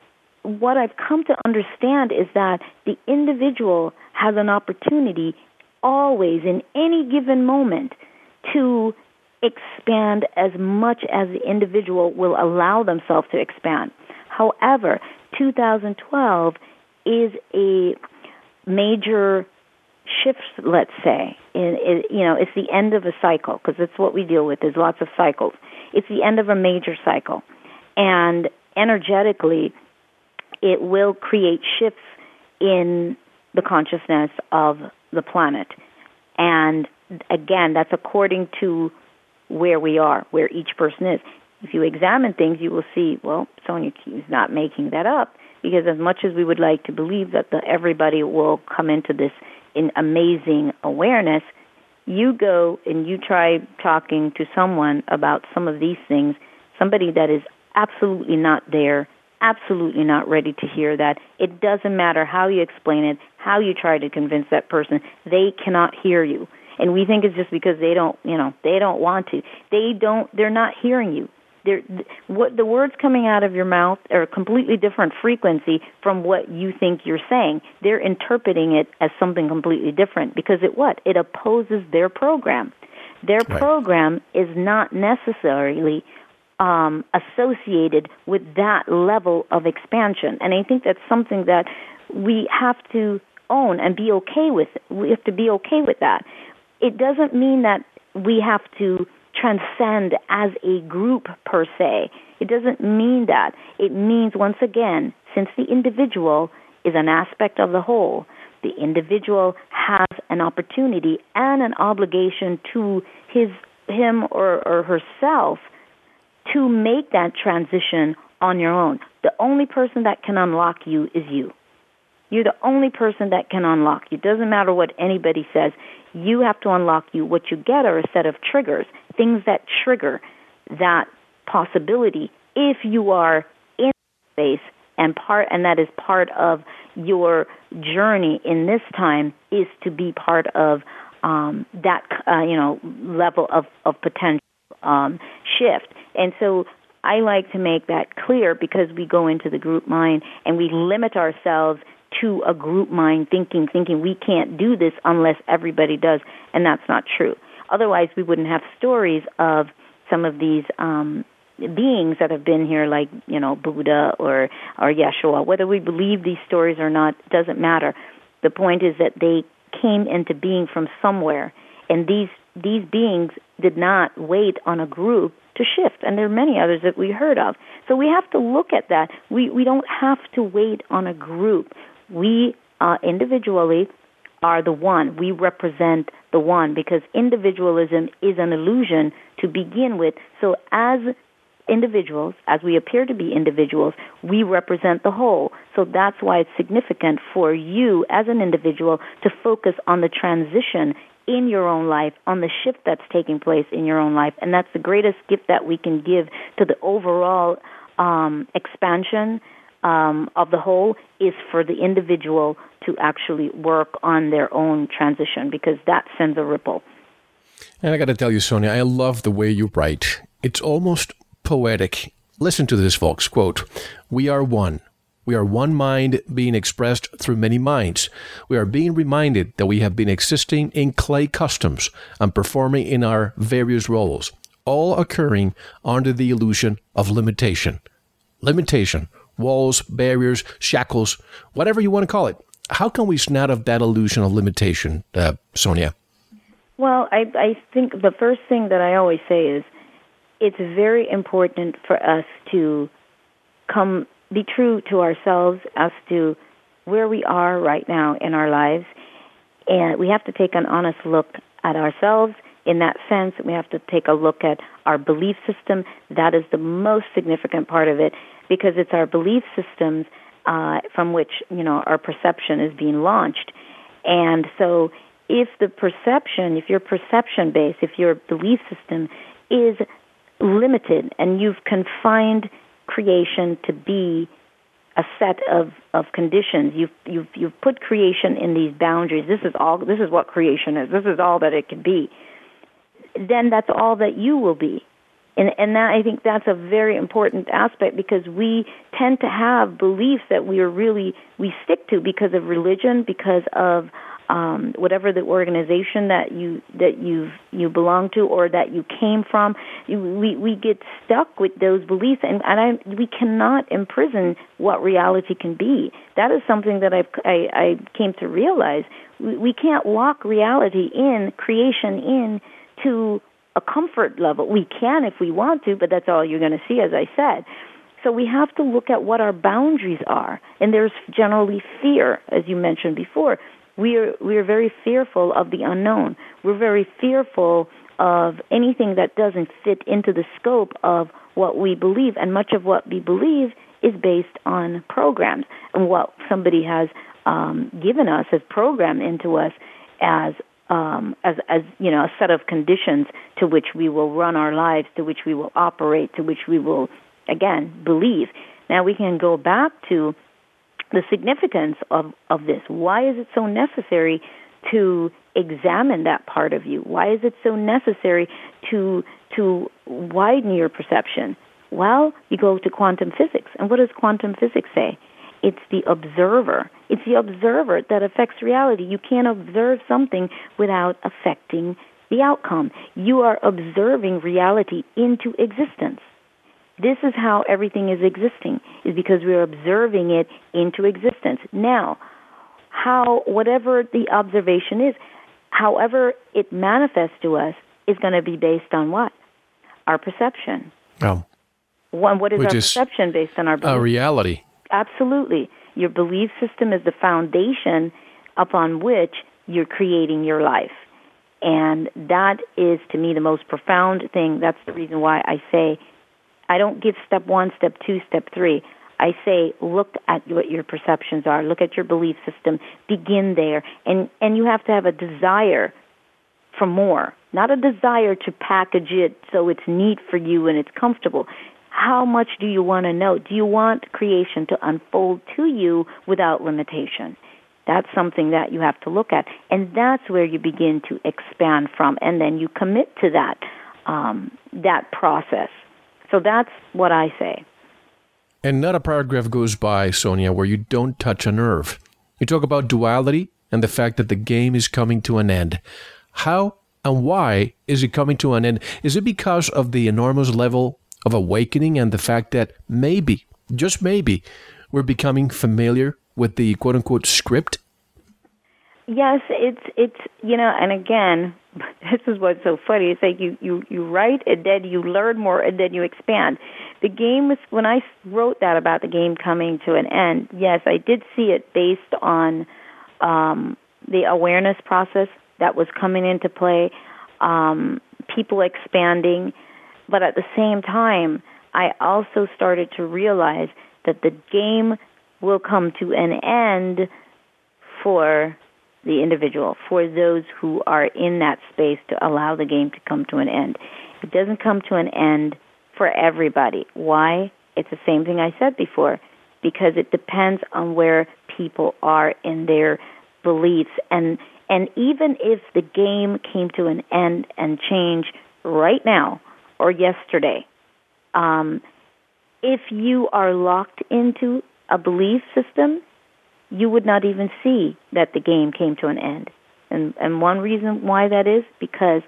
what I've come to understand is that the individual has an opportunity always, in any given moment, to expand as much as the individual will allow themselves to expand. However, 2012 is a major shifts, let's say, it's the end of a cycle, because that's what we deal with, there's lots of cycles. It's the end of a major cycle. And energetically, it will create shifts in the consciousness of the planet. And again, that's according to where we are, where each person is. If you examine things, you will see, well, Sonia is not making that up, because as much as we would like to believe that everybody will come into this in amazing awareness, you go and you try talking to someone about some of these things, somebody that is absolutely not there, absolutely not ready to hear that. It doesn't matter how you explain it, how you try to convince that person, they cannot hear you. And we think it's just because they don't want to. They're not hearing you. The words coming out of your mouth are a completely different frequency from what you think you're saying. They're interpreting it as something completely different because it opposes their program. Their right. program is not necessarily associated with that level of expansion. And I think that's something that we have to own and be okay with. We have to be okay with that. It doesn't mean that we have to transcend as a group per se. It doesn't mean that. It means, once again, since the individual is an aspect of the whole, the individual has an opportunity and an obligation to him or herself to make that transition on your own. The only person that can unlock you is you. You're the only person that can unlock you. It doesn't matter what anybody says. You have to unlock you. What you get are a set of triggers, things that trigger that possibility if you are in space, and that is part of your journey in this time is to be part of that level of potential shift. And so I like to make that clear because we go into the group mind and we limit ourselves to a group mind thinking we can't do this unless everybody does, and that's not true. Otherwise, we wouldn't have stories of some of these beings that have been here, like Buddha or Yeshua. Whether we believe these stories or not doesn't matter. The point is that they came into being from somewhere, and these beings did not wait on a group to shift, and there are many others that we heard of. So we have to look at that. We don't have to wait on a group. We individually are the one. We represent the one because individualism is an illusion to begin with. So as individuals, as we appear to be individuals, we represent the whole. So that's why it's significant for you as an individual to focus on the transition in your own life, on the shift that's taking place in your own life. And that's the greatest gift that we can give to the overall expansion of the whole is for the individual to actually work on their own transition because that sends a ripple. And I got to tell you, Sonia, I love the way you write. It's almost poetic. Listen to this, folks. Quote, "We are one. We are one mind being expressed through many minds. We are being reminded that we have been existing in clay customs and performing in our various roles, all occurring under the illusion of limitation." Limitation. Walls, barriers, shackles, whatever you want to call it. How can we snap out of that illusion of limitation, Sonia? Well, I think the first thing that I always say is it's very important for us to be true to ourselves as to where we are right now in our lives. And we have to take an honest look at ourselves in that sense, we have to take a look at our belief system. That is the most significant part of it, because it's our belief systems from which, you know, our perception is being launched. And so if the perception, if your perception base, if your belief system is limited and you've confined creation to be a set of conditions, you've put creation in these boundaries. This is all. This is what creation is. This is all that it can be. Then that's all that you will be. And that, I think that's a very important aspect, because we tend to have beliefs that we stick to because of religion, because of whatever the organization that you belong to or that you came from. We get stuck with those beliefs, and we cannot imprison what reality can be. That is something that I came to realize. We can't lock reality in, creation in, to a comfort level. We can if we want to, but that's all you're going to see, as I said. So we have to look at what our boundaries are. And there's generally fear, as you mentioned before. We are very fearful of the unknown. We're very fearful of anything that doesn't fit into the scope of what we believe. And much of what we believe is based on programs and what somebody has given us, has programmed into us as you know, a set of conditions to which we will run our lives, to which we will operate, to which we will, again, believe. Now we can go back to the significance of this. Why is it so necessary to examine that part of you? Why is it so necessary to widen your perception? Well, you go to quantum physics. And what does quantum physics say? It's the observer. It's the observer that affects reality. You can't observe something without affecting the outcome. You are observing reality into existence. This is how everything is existing, is because we are observing it into existence. Now, whatever the observation is, however it manifests to us, is going to be based on what? Our perception. Oh. What is our perception based on our belief? Our reality. Absolutely. Your belief system is the foundation upon which you're creating your life. And that is, to me, the most profound thing. That's the reason why I say, I don't give step one, step two, step three. I say, look at what your perceptions are. Look at your belief system. Begin there. And you have to have a desire for more, not a desire to package it so it's neat for you and it's comfortable. How much do you want to know? Do you want creation to unfold to you without limitation? That's something that you have to look at. And that's where you begin to expand from. And then you commit to that that process. So that's what I say. And not a paragraph goes by, Sonia, where you don't touch a nerve. You talk about duality and the fact that the game is coming to an end. How and why is it coming to an end? Is it because of the enormous level of awakening and the fact that maybe, just maybe, we're becoming familiar with the quote-unquote script? Yes, it's you know, and again, this is what's so funny. It's like you write, and then you learn more, and then you expand. The game was, when I wrote that about the game coming to an end, yes, I did see it based on the awareness process that was coming into play, people expanding. But at the same time, I also started to realize that the game will come to an end for the individual, for those who are in that space to allow the game to come to an end. It doesn't come to an end for everybody. Why? It's the same thing I said before, because it depends on where people are in their beliefs. And even if the game came to an end and change right now or yesterday, if you are locked into a belief system, you would not even see that the game came to an end. And one reason why that is, because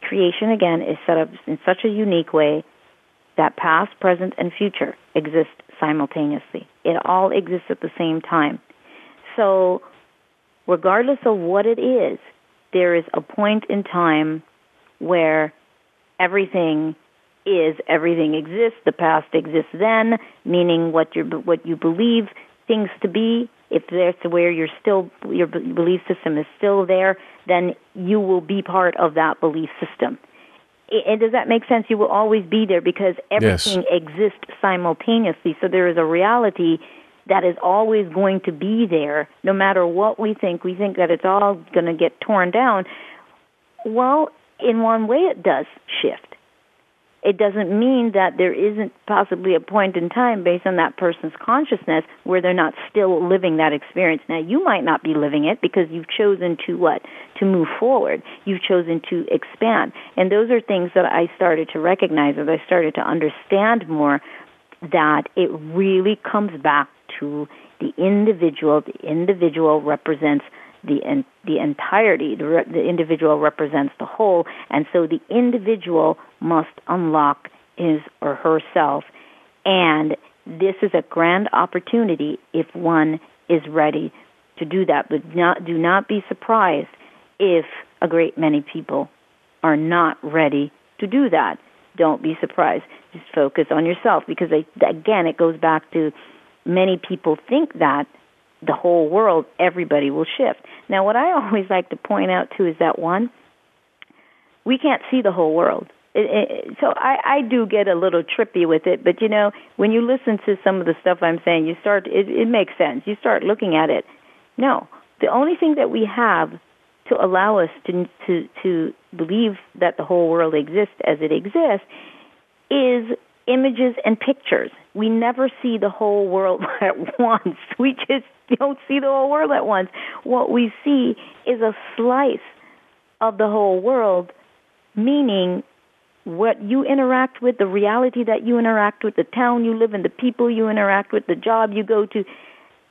creation, again, is set up in such a unique way that past, present, and future exist simultaneously. It all exists at the same time. So regardless of what it is, there is a point in time where everything is, everything exists, the past exists then, meaning what you believe things to be, if that's where your belief system is still there, then you will be part of that belief system. And does that make sense? You will always be there because everything exists simultaneously. So there is a reality that is always going to be there, no matter what we think. We think that it's all going to get torn down. Well, in one way it does shift. It doesn't mean that there isn't possibly a point in time based on that person's consciousness where they're not still living that experience. Now, you might not be living it because you've chosen to what? To move forward. You've chosen to expand. And those are things that I started to recognize as I started to understand more, that it really comes back to the individual. The individual represents the entirety. The individual represents the whole. And so the individual must unlock his or herself. And this is a grand opportunity if one is ready to do that. But do not be surprised if a great many people are not ready to do that. Don't be surprised. Just focus on yourself, because, again, it goes back to many people think that the whole world, everybody will shift. Now, what I always like to point out, too, is that, one, we can't see the whole world. So I do get a little trippy with it, but, you know, when you listen to some of the stuff I'm saying, you start it makes sense. You start looking at it. No, the only thing that we have to allow us to believe that the whole world exists as it exists is images and pictures. We never see the whole world at once. We just don't see the whole world at once. What we see is a slice of the whole world, meaning what you interact with, the reality that you interact with, the town you live in, the people you interact with, the job you go to.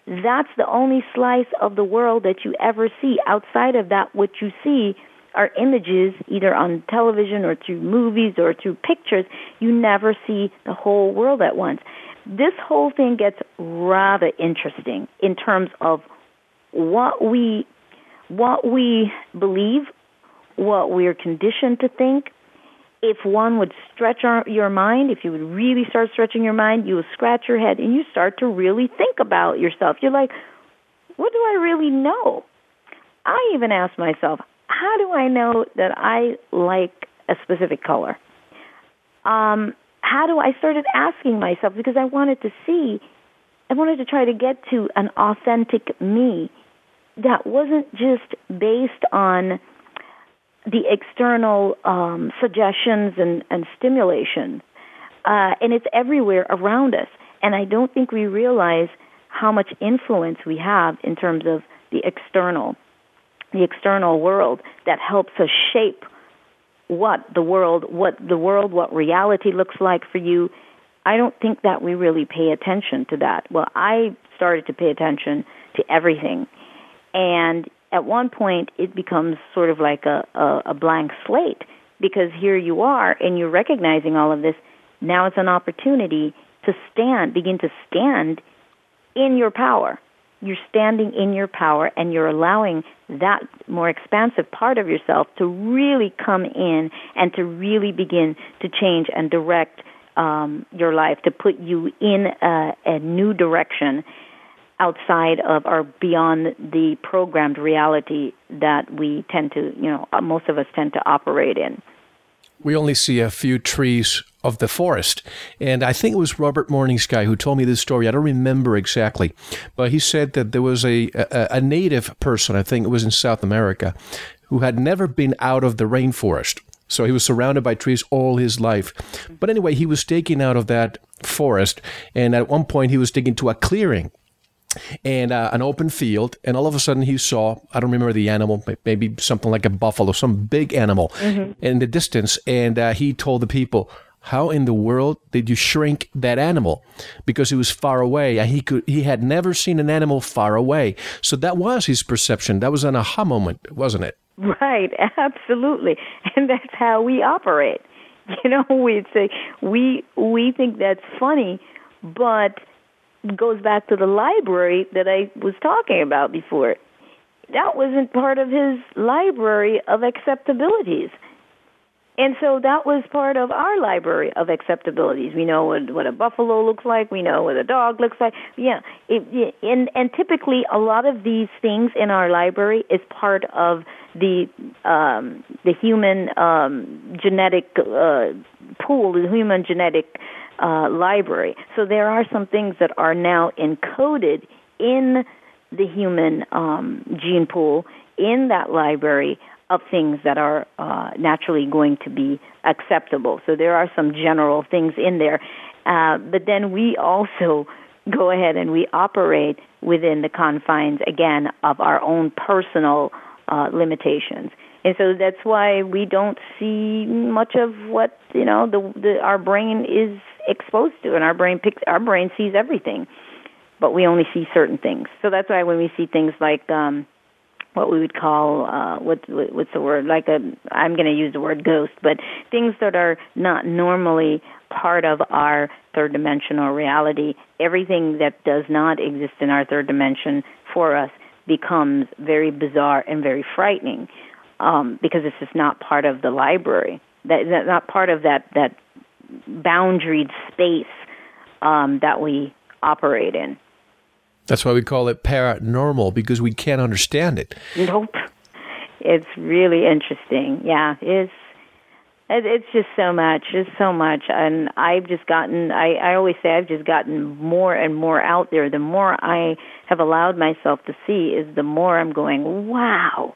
That's the only slice of the world that you ever see. Outside of that, what you see are images, either on television or through movies or through pictures. You never see the whole world at once. This whole thing gets rather interesting in terms of what we believe, what we're conditioned to think. If one would stretch your mind, if you would really start stretching your mind, you will scratch your head and you start to really think about yourself. You're like, what do I really know? I even ask myself, how do I know that I like a specific color? I started asking myself because I wanted to try to get to an authentic me that wasn't just based on the external suggestions and stimulation. And it's everywhere around us. And I don't think we realize how much influence we have in terms of the external world that helps us shape what reality looks like for you. I don't think that we really pay attention to that. Well, I started to pay attention to everything. And at one point, it becomes sort of like a blank slate, because here you are and you're recognizing all of this. Now it's an opportunity to begin to stand in your power. You're standing in your power and you're allowing that more expansive part of yourself to really come in and to really begin to change and direct your life, to put you in a new direction outside of or beyond the programmed reality that we tend to, most of us tend to operate in. We only see a few trees of the forest. And I think it was Robert Morning Sky who told me this story. I don't remember exactly, but he said that there was a native person, I think it was in South America, who had never been out of the rainforest. So he was surrounded by trees all his life. But anyway, he was staking out of that forest. And at one point he was digging to a clearing and an open field, and all of a sudden he saw, I don't remember the animal, maybe something like a buffalo, some big animal in the distance, and he told the people, how in the world did you shrink that animal? Because he was far away, and he had never seen an animal far away. So that was his perception. That was an aha moment, wasn't it? Right, absolutely. And that's how we operate. We'd say, we think that's funny, but goes back to the library that I was talking about before. That wasn't part of his library of acceptabilities. And so that was part of our library of acceptabilities. We know what a buffalo looks like. We know what a dog looks like. Yeah, and typically a lot of these things in our library is part of the human genetic pool, the human genetic library. So there are some things that are now encoded in the human gene pool in that library of things that are naturally going to be acceptable. So there are some general things in there. But then we also go ahead and we operate within the confines, again, of our own personal limitations. And so that's why we don't see much of what, you know, our brain is exposed to, and our brain sees everything, but we only see certain things. So that's why when we see things like what we would call, what's the word, like I'm going to use the word ghost, but things that are not normally part of our third-dimensional reality, everything that does not exist in our third dimension for us becomes very bizarre and very frightening because it's just not part of the library, that's not part of that boundaried space that we operate in. That's why we call it paranormal, because we can't understand it. Nope. It's really interesting. Yeah, it's just so much. It's so much. And I've just gotten, I always say I've just gotten more and more out there. The more I have allowed myself to see is the more I'm going, wow.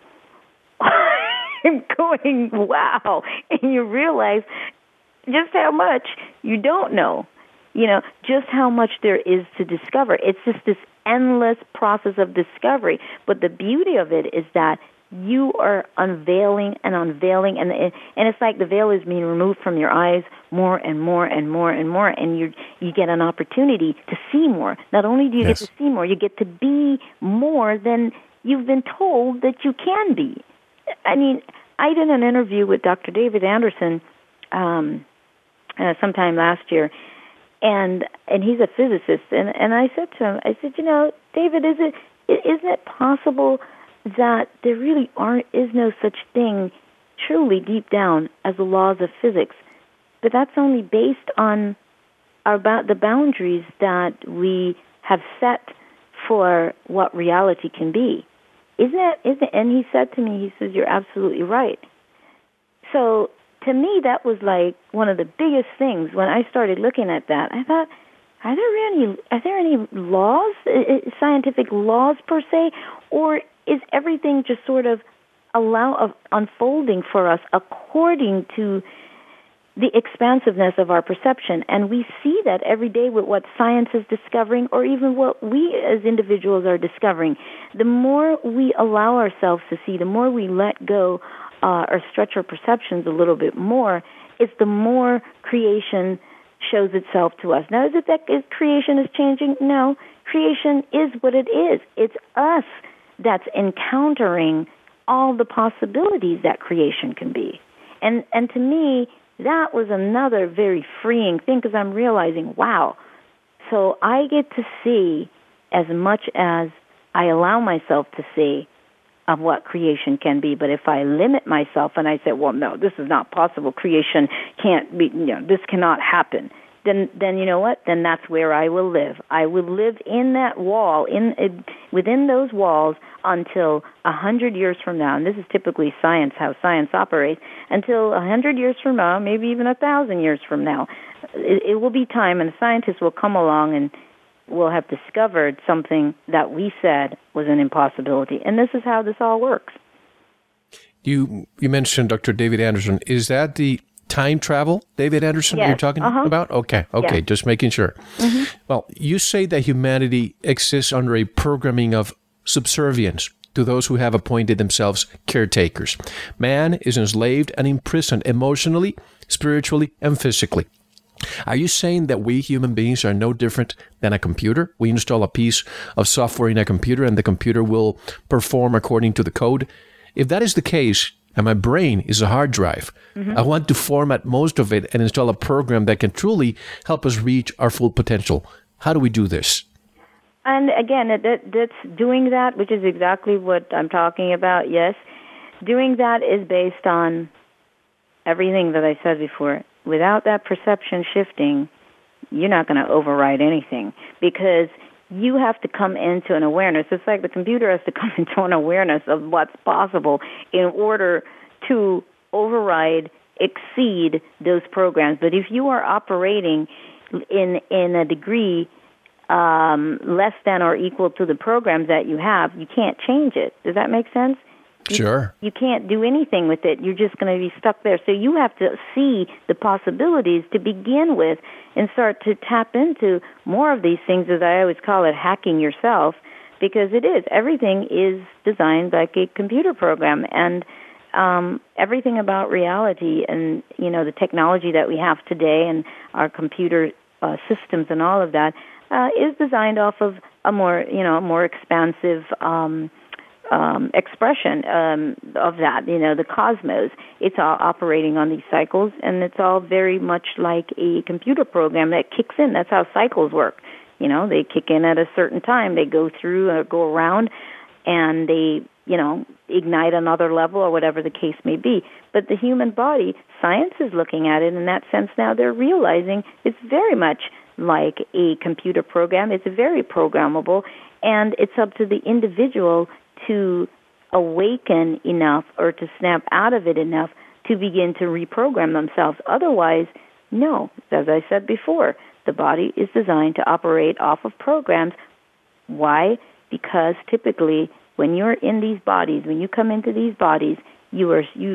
I'm going, wow. And you realize just how much you don't know. You know, just how much there is to discover. It's just this endless process of discovery. But the beauty of it is that you are unveiling and unveiling, and it's like the veil is being removed from your eyes more and more and more and more, and you get an opportunity to see more. Not only do you Yes. get to see more, you get to be more than you've been told that you can be. I mean, I did an interview with Dr. David Anderson sometime last year, and he's a physicist, and I said to him, I said, you know, David, isn't it possible that there really is no such thing truly deep down as the laws of physics, but that's only based on the boundaries that we have set for what reality can be. Isn't it? And he said to me, he says, you're absolutely right. So to me, that was like one of the biggest things when I started looking at that. I thought, are there any laws, scientific laws per se, or is everything just sort of unfolding for us according to the expansiveness of our perception? And we see that every day with what science is discovering, or even what we as individuals are discovering. The more we allow ourselves to see, the more we let go or stretch our perceptions a little bit more, it's the more creation shows itself to us. Now, is it that creation is changing? No. Creation is what it is. It's us that's encountering all the possibilities that creation can be. And to me, that was another very freeing thing, because I'm realizing, wow, so I get to see as much as I allow myself to see of what creation can be. But if I limit myself and I say, well, no, this is not possible, creation can't be, you know, this cannot happen, then you know what? Then that's where I will live. I will live in that wall, within those walls, until 100 years from now, and this is typically science, how science operates, until 100 years from now, maybe even 1,000 years from now, it will be time, and scientists will come along and we'll have discovered something that we said was an impossibility. And this is how this all works. You mentioned Dr. David Anderson. Is that the time travel David Anderson Yes. you're talking about? Okay, yeah. Just making sure. Mm-hmm. Well, you say that humanity exists under a programming of subservience to those who have appointed themselves caretakers. Man is enslaved and imprisoned emotionally, spiritually, and physically. Are you saying that we human beings are no different than a computer? We install a piece of software in a computer and the computer will perform according to the code? If that is the case, and my brain is a hard drive, I want to format most of it and install a program that can truly help us reach our full potential. How do we do this? And again, that's doing that, which is exactly what I'm talking about, yes. Doing that is based on everything that I said before, without that perception shifting, you're not going to override anything, because you have to come into an awareness. It's like the computer has to come into an awareness of what's possible in order to override, exceed those programs. But if you are operating in a degree less than or equal to the programs that you have, you can't change it. Does that make sense? Sure. You can't do anything with it. You're just going to be stuck there. So you have to see the possibilities to begin with and start to tap into more of these things, as I always call it, hacking yourself, because it is. Everything is designed like a computer program, and everything about reality and, you know, the technology that we have today and our computer systems and all of that is designed off of a more, you know, more expansive expression of that, you know, the cosmos. It's all operating on these cycles, and it's all very much like a computer program that kicks in. That's how cycles work. You know, they kick in at a certain time. They go through or go around, and they, you know, ignite another level or whatever the case may be. But the human body, science is looking at it in that sense now. They're realizing it's very much like a computer program. It's very programmable, and it's up to the individual to awaken enough or to snap out of it enough to begin to reprogram themselves. Otherwise, no, as I said before, the body is designed to operate off of programs. Why? Because typically when you're in these bodies, when you come into these bodies, you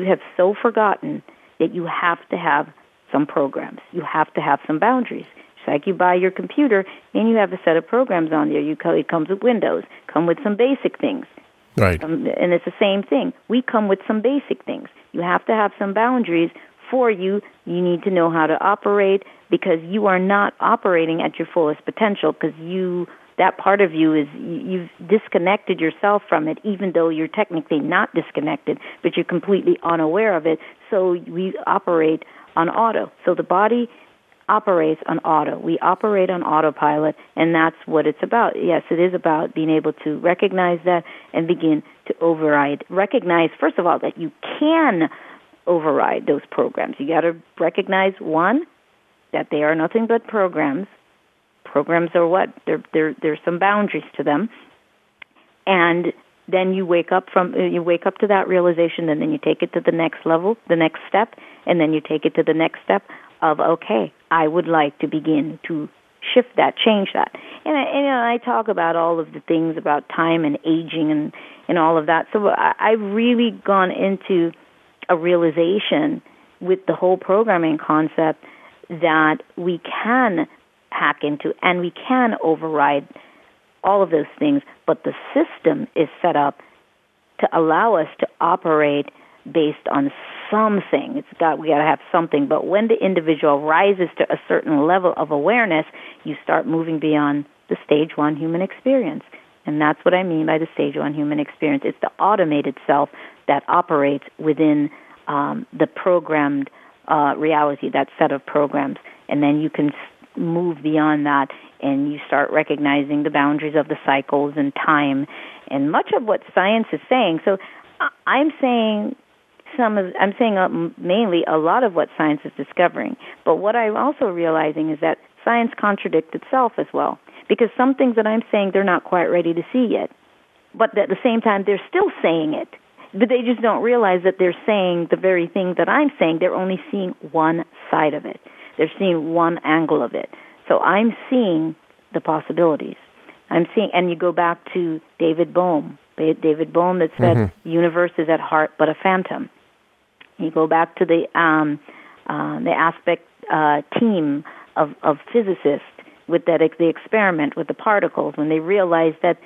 have so forgotten that you have to have some programs. You have to have some boundaries. It's like you buy your computer and you have a set of programs on there. It comes with Windows, come with some basic things. Right. And it's the same thing. We come with some basic things. You have to have some boundaries for you. You need to know how to operate, because you are not operating at your fullest potential, because that part of you is, you've disconnected yourself from it, even though you're technically not disconnected, but you're completely unaware of it. So we operate on auto. So the body operates on auto. We operate on autopilot, and that's what it's about. Yes, it is about being able to recognize that and begin to override. Recognize, first of all, that you can override those programs. You got to recognize, one, that they are nothing but programs. Programs are what? There's some boundaries to them. And then you wake up to that realization, and then you take it to the next level, the next step, and then you take it to the next step of, okay, I would like to begin to shift that, change that. And I talk about all of the things about time and aging and all of that. So I've really gone into a realization with the whole programming concept that we can hack into and we can override all of those things, but the system is set up to allow us to operate based on something. We got to have something. But when the individual rises to a certain level of awareness, you start moving beyond the stage one human experience. And that's what I mean by the stage one human experience. It's the automated self that operates within the programmed reality, that set of programs. And then you can move beyond that, and you start recognizing the boundaries of the cycles and time and much of what science is saying. So I'm saying mainly a lot of what science is discovering. But what I'm also realizing is that science contradicts itself as well, because some things that I'm saying, they're not quite ready to see yet. But at the same time, they're still saying it. But they just don't realize that they're saying the very thing that I'm saying. They're only seeing one side of it. They're seeing one angle of it. So I'm seeing the possibilities. And you go back to David Bohm that said, mm-hmm. Universe is at heart but a phantom. You go back to the aspect team of physicists with the experiment with the particles, when they realized that,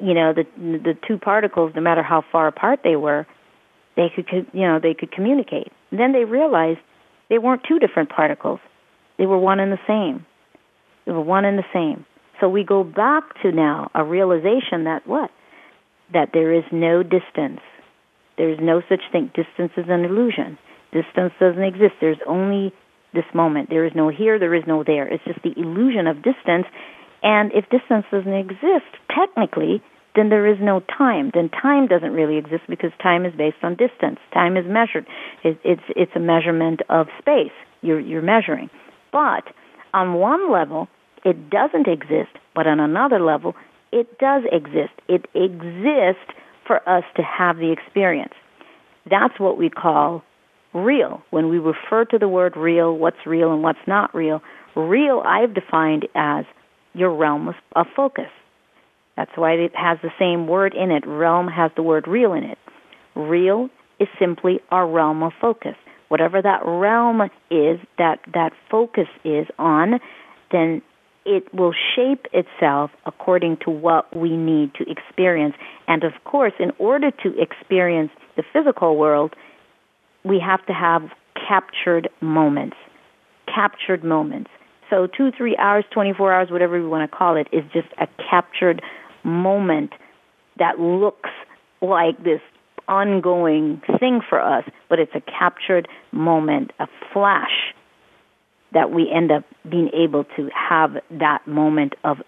you know, the two particles, no matter how far apart they were, they could communicate. And then they realized they weren't two different particles; they were one and the same. They were one and the same. So we go back to now a realization that what? That there is no distance. There is no such thing. Distance is an illusion. Distance doesn't exist. There's only this moment. There is no here. There is no there. It's just the illusion of distance. And if distance doesn't exist, technically, then there is no time. Then time doesn't really exist because time is based on distance. Time is measured. It's a measurement of space. You're measuring. But on one level, it doesn't exist. But on another level, it does exist. It exists for us to have the experience. That's what we call real. When we refer to the word real, what's real and what's not real, real I've defined as your realm of focus. That's why it has the same word in it. Realm has the word real in it. Real is simply our realm of focus. Whatever that realm is, that focus is on, then it will shape itself according to what we need to experience. And, of course, in order to experience the physical world, we have to have captured moments. Captured moments. So 2, 3 hours, 24 hours, whatever we want to call it, is just a captured moment that looks like this ongoing thing for us, but it's a captured moment, a flash, that we end up being able to have that moment of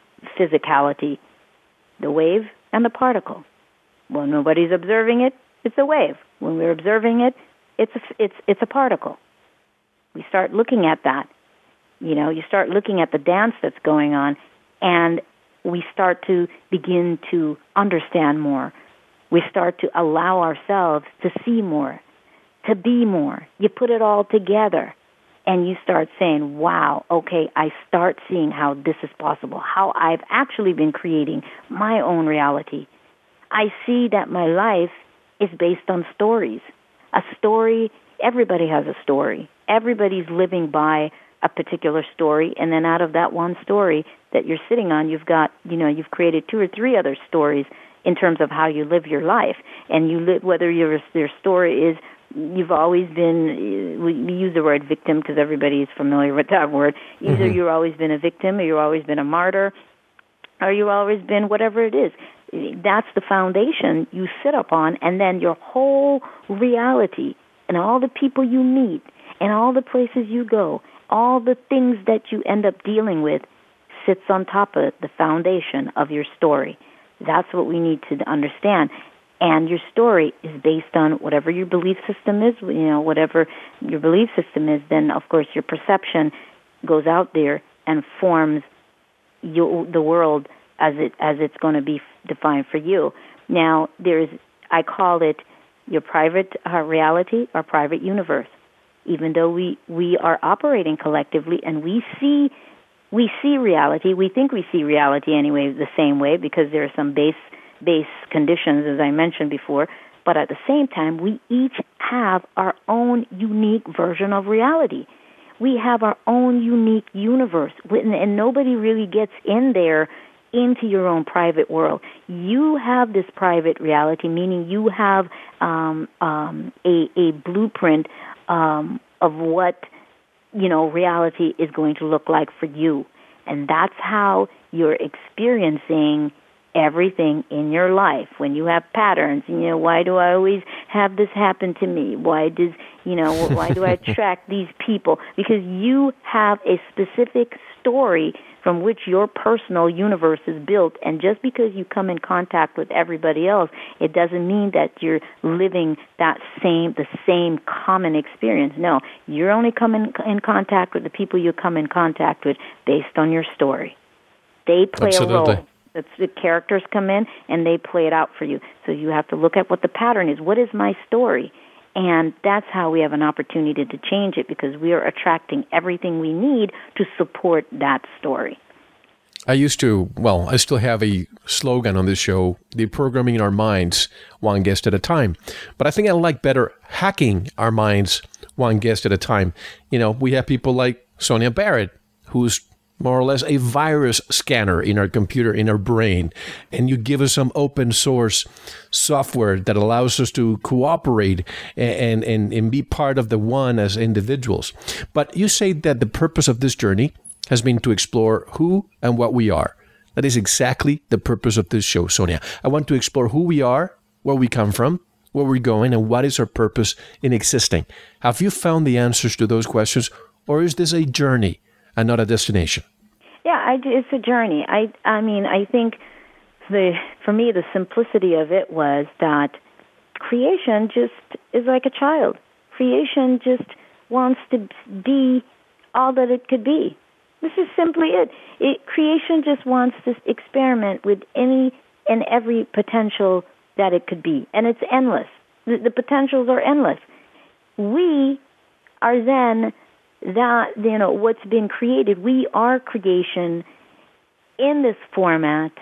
physicality, the wave and the particle. When nobody's observing it, it's a wave. When we're observing it, it's a particle. We start looking at that. You know, you start looking at the dance that's going on, and we start to begin to understand more. We start to allow ourselves to see more, to be more. You put it all together, and you start saying, wow, okay, I start seeing how this is possible, how I've actually been creating my own reality. I see that my life is based on stories. A story, everybody has a story. Everybody's living by a particular story, and then out of that one story that you're sitting on, you've created 2 or 3 other stories in terms of how you live your life. And you live, whether your story is, you've always been, we use the word victim because everybody is familiar with that word. Either you've always been a victim, or you've always been a martyr, or you've always been whatever it is. That's the foundation you sit upon, and then your whole reality and all the people you meet and all the places you go, all the things that you end up dealing with sits on top of the foundation of your story. That's what we need to understand. And your story is based on whatever your belief system is, whatever your belief system is, then, of course, your perception goes out there and forms the world as it's going to be defined for you. Now, I call it your private reality or private universe. Even though we are operating collectively and we see reality, we think we see reality anyway the same way because there are some base conditions, as I mentioned before, but at the same time, we each have our own unique version of reality. We have our own unique universe, and nobody really gets in there into your own private world. You have this private reality, meaning you have a blueprint of what, reality is going to look like for you. And that's how you're experiencing everything in your life. When you have patterns, why do I always have this happen to me? Why do I attract these people? Because you have a specific story from which your personal universe is built. And just because you come in contact with everybody else, it doesn't mean that you're living the same common experience. No, you're only coming in contact with the people you come in contact with based on your story. They play Absolutely. A role. The characters come in and they play it out for you. So you have to look at what the pattern is. What is my story? And that's how we have an opportunity to change it, because we are attracting everything we need to support that story. I still have a slogan on this show, the programming in our minds, one guest at a time. But I think I like better hacking our minds, one guest at a time. We have people like Sonia Barrett, who's more or less a virus scanner in our computer, in our brain. And you give us some open source software that allows us to cooperate and be part of the one as individuals. But you say that the purpose of this journey has been to explore who and what we are. That is exactly the purpose of this show, Sonia. I want to explore who we are, where we come from, where we're going, and what is our purpose in existing. Have you found the answers to those questions, or is this a journey and not a destination? Yeah, it's a journey. I mean, I think for me, the simplicity of it was that creation just is like a child. Creation just wants to be all that it could be. This is simply it. Creation just wants to experiment with any and every potential that it could be. And it's endless. The potentials are endless. We are then that, you know, what's been created. We are creation in this format,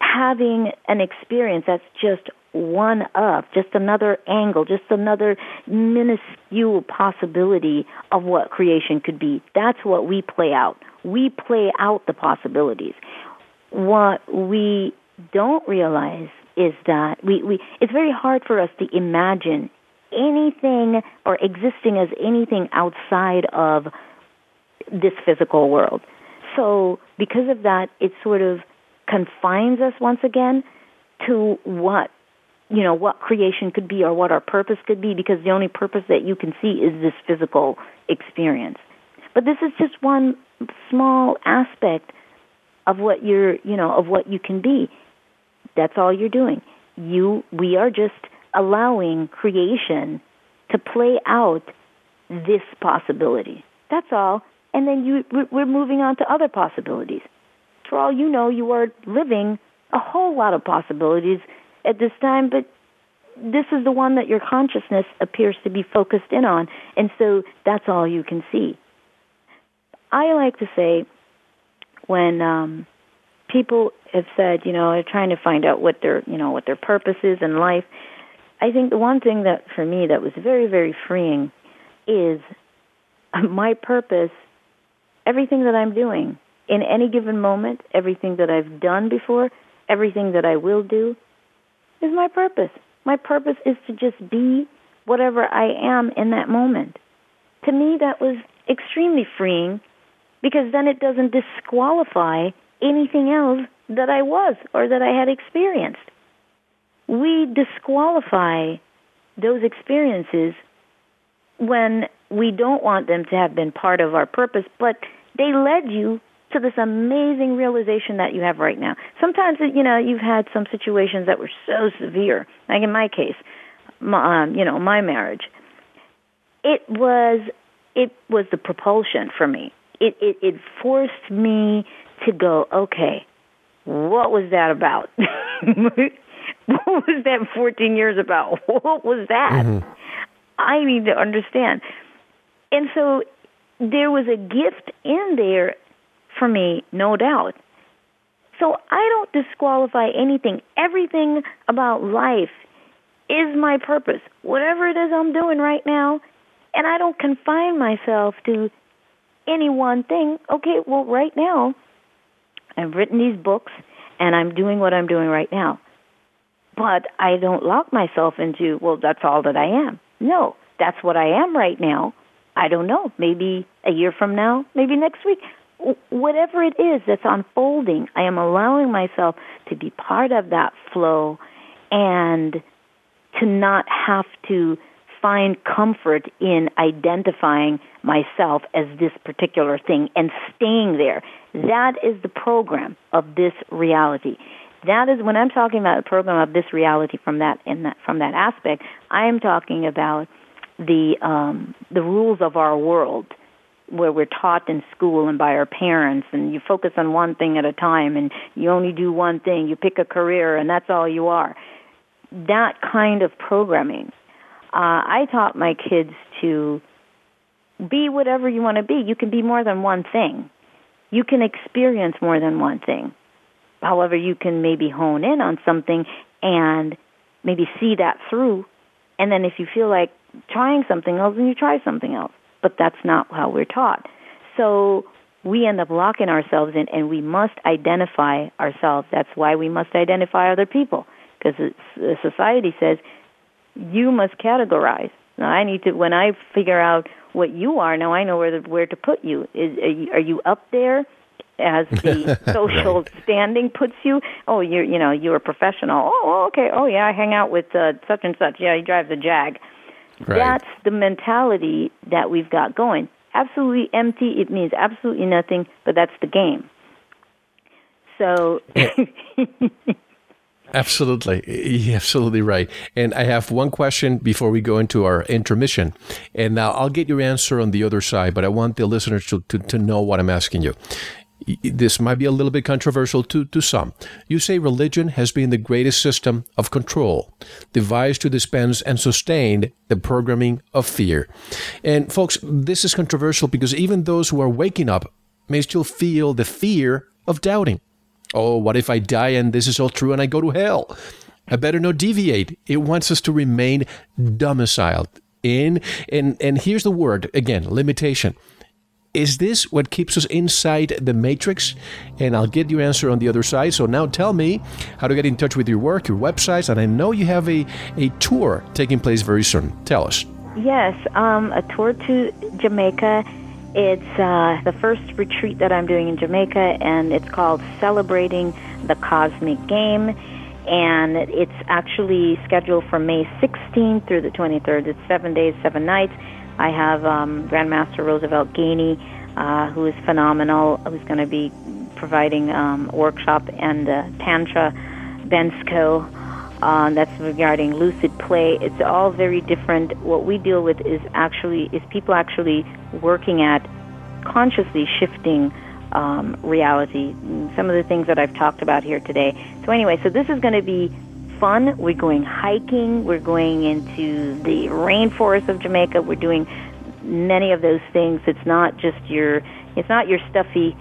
having an experience that's just one of, just another angle, just another minuscule possibility of what creation could be. That's what we play out. We play out the possibilities. What we don't realize is that we it's very hard for us to imagine anything or existing as anything outside of this physical world. So because of that, it sort of confines us once again to what creation could be or what our purpose could be, because the only purpose that you can see is this physical experience. But this is just one small aspect of what of what you can be. That's all you're doing. We are just allowing creation to play out this possibility. That's all. And then we're moving on to other possibilities. For all you know, you are living a whole lot of possibilities at this time, but this is the one that your consciousness appears to be focused in on, and so that's all you can see. I like to say, when people have said, they're trying to find out what their purpose is in life, I think the one thing that for me that was very, very freeing is my purpose. Everything that I'm doing in any given moment, everything that I've done before, everything that I will do, is my purpose. My purpose is to just be whatever I am in that moment. To me, that was extremely freeing, because then it doesn't disqualify anything else that I was or that I had experienced. We disqualify those experiences when we don't want them to have been part of our purpose, but they led you to this amazing realization that you have right now. Sometimes, you've had some situations that were so severe. Like in my case, my marriage. It was the propulsion for me. It forced me to go, okay, what was that about? What was that 14 years about? What was that? Mm-hmm. I need to understand. And so there was a gift in there for me, no doubt. So I don't disqualify anything. Everything about life is my purpose, whatever it is I'm doing right now, and I don't confine myself to any one thing. Okay, well, right now, I've written these books, and I'm doing what I'm doing right now. But I don't lock myself into, well, that's all that I am. No, that's what I am right now. I don't know, maybe a year from now, maybe next week. Whatever it is that's unfolding, I am allowing myself to be part of that flow and to not have to find comfort in identifying myself as this particular thing and staying there. That is the program of this reality. That is when I'm talking about the program of this reality from that aspect, I am talking about the rules of our world, where we're taught in school and by our parents, and you focus on one thing at a time, and you only do one thing, you pick a career, and that's all you are. That kind of programming. I taught my kids to be whatever you want to be. You can be more than one thing. You can experience more than one thing. However, you can maybe hone in on something and maybe see that through, and then if you feel like trying something else, then you try something else. But that's not how we're taught. So we end up locking ourselves in, and we must identify ourselves. That's why we must identify other people, because society says, you must categorize. Now, I need to, when I figure out what you are, now I know where to put you. Are you up there as the social right. standing puts you? Oh, you're a professional. Oh, okay. Oh, yeah, I hang out with such and such. Yeah, he drives a Jag. Right. That's the mentality that we've got going. Absolutely empty, it means absolutely nothing, but that's the game. So... Absolutely. You're absolutely right. And I have one question before we go into our intermission. And now I'll get your answer on the other side, but I want the listeners to know what I'm asking you. This might be a little bit controversial to some. You say religion has been the greatest system of control, devised to dispense and sustain the programming of fear. And folks, this is controversial because even those who are waking up may still feel the fear of doubting. Oh, what if I die and this is all true and I go to hell? I better not deviate. It wants us to remain domiciled in, and here's the word, again, limitation. Is this what keeps us inside the matrix? And I'll get your answer on the other side. So now tell me how to get in touch with your work, your websites, and I know you have a tour taking place very soon. Tell us. Yes, a tour to Jamaica. It's the first retreat that I'm doing in Jamaica, and it's called Celebrating the Cosmic Game, and it's actually scheduled for May 16th through the 23rd. It's 7 days, 7 nights. I have Grandmaster Roosevelt Ganey, who is phenomenal, who's going to be providing a workshop, and Tantra Bensco, that's regarding lucid play. It's all very different. What we deal with is people actually working at consciously shifting reality, some of the things that I've talked about here today. So anyway, so this is going to be fun. We're going hiking. We're going into the rainforest of Jamaica. We're doing many of those things. It's not just your stuffy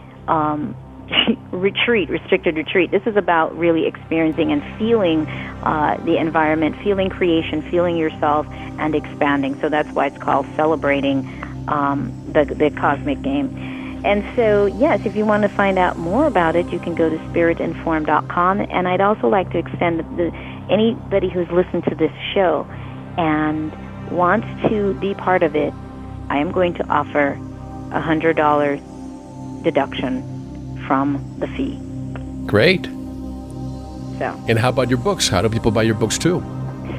restricted retreat. This is about really experiencing and feeling the environment, feeling creation, feeling yourself, and expanding. So that's why it's called Celebrating the Cosmic Game. And so, yes, if you want to find out more about it, you can go to spiritinformed.com. And I'd also like to extend anybody who's listened to this show and wants to be part of it, I am going to offer a $100 deduction from the fee. Great. So. And how about your books? How do people buy your books too?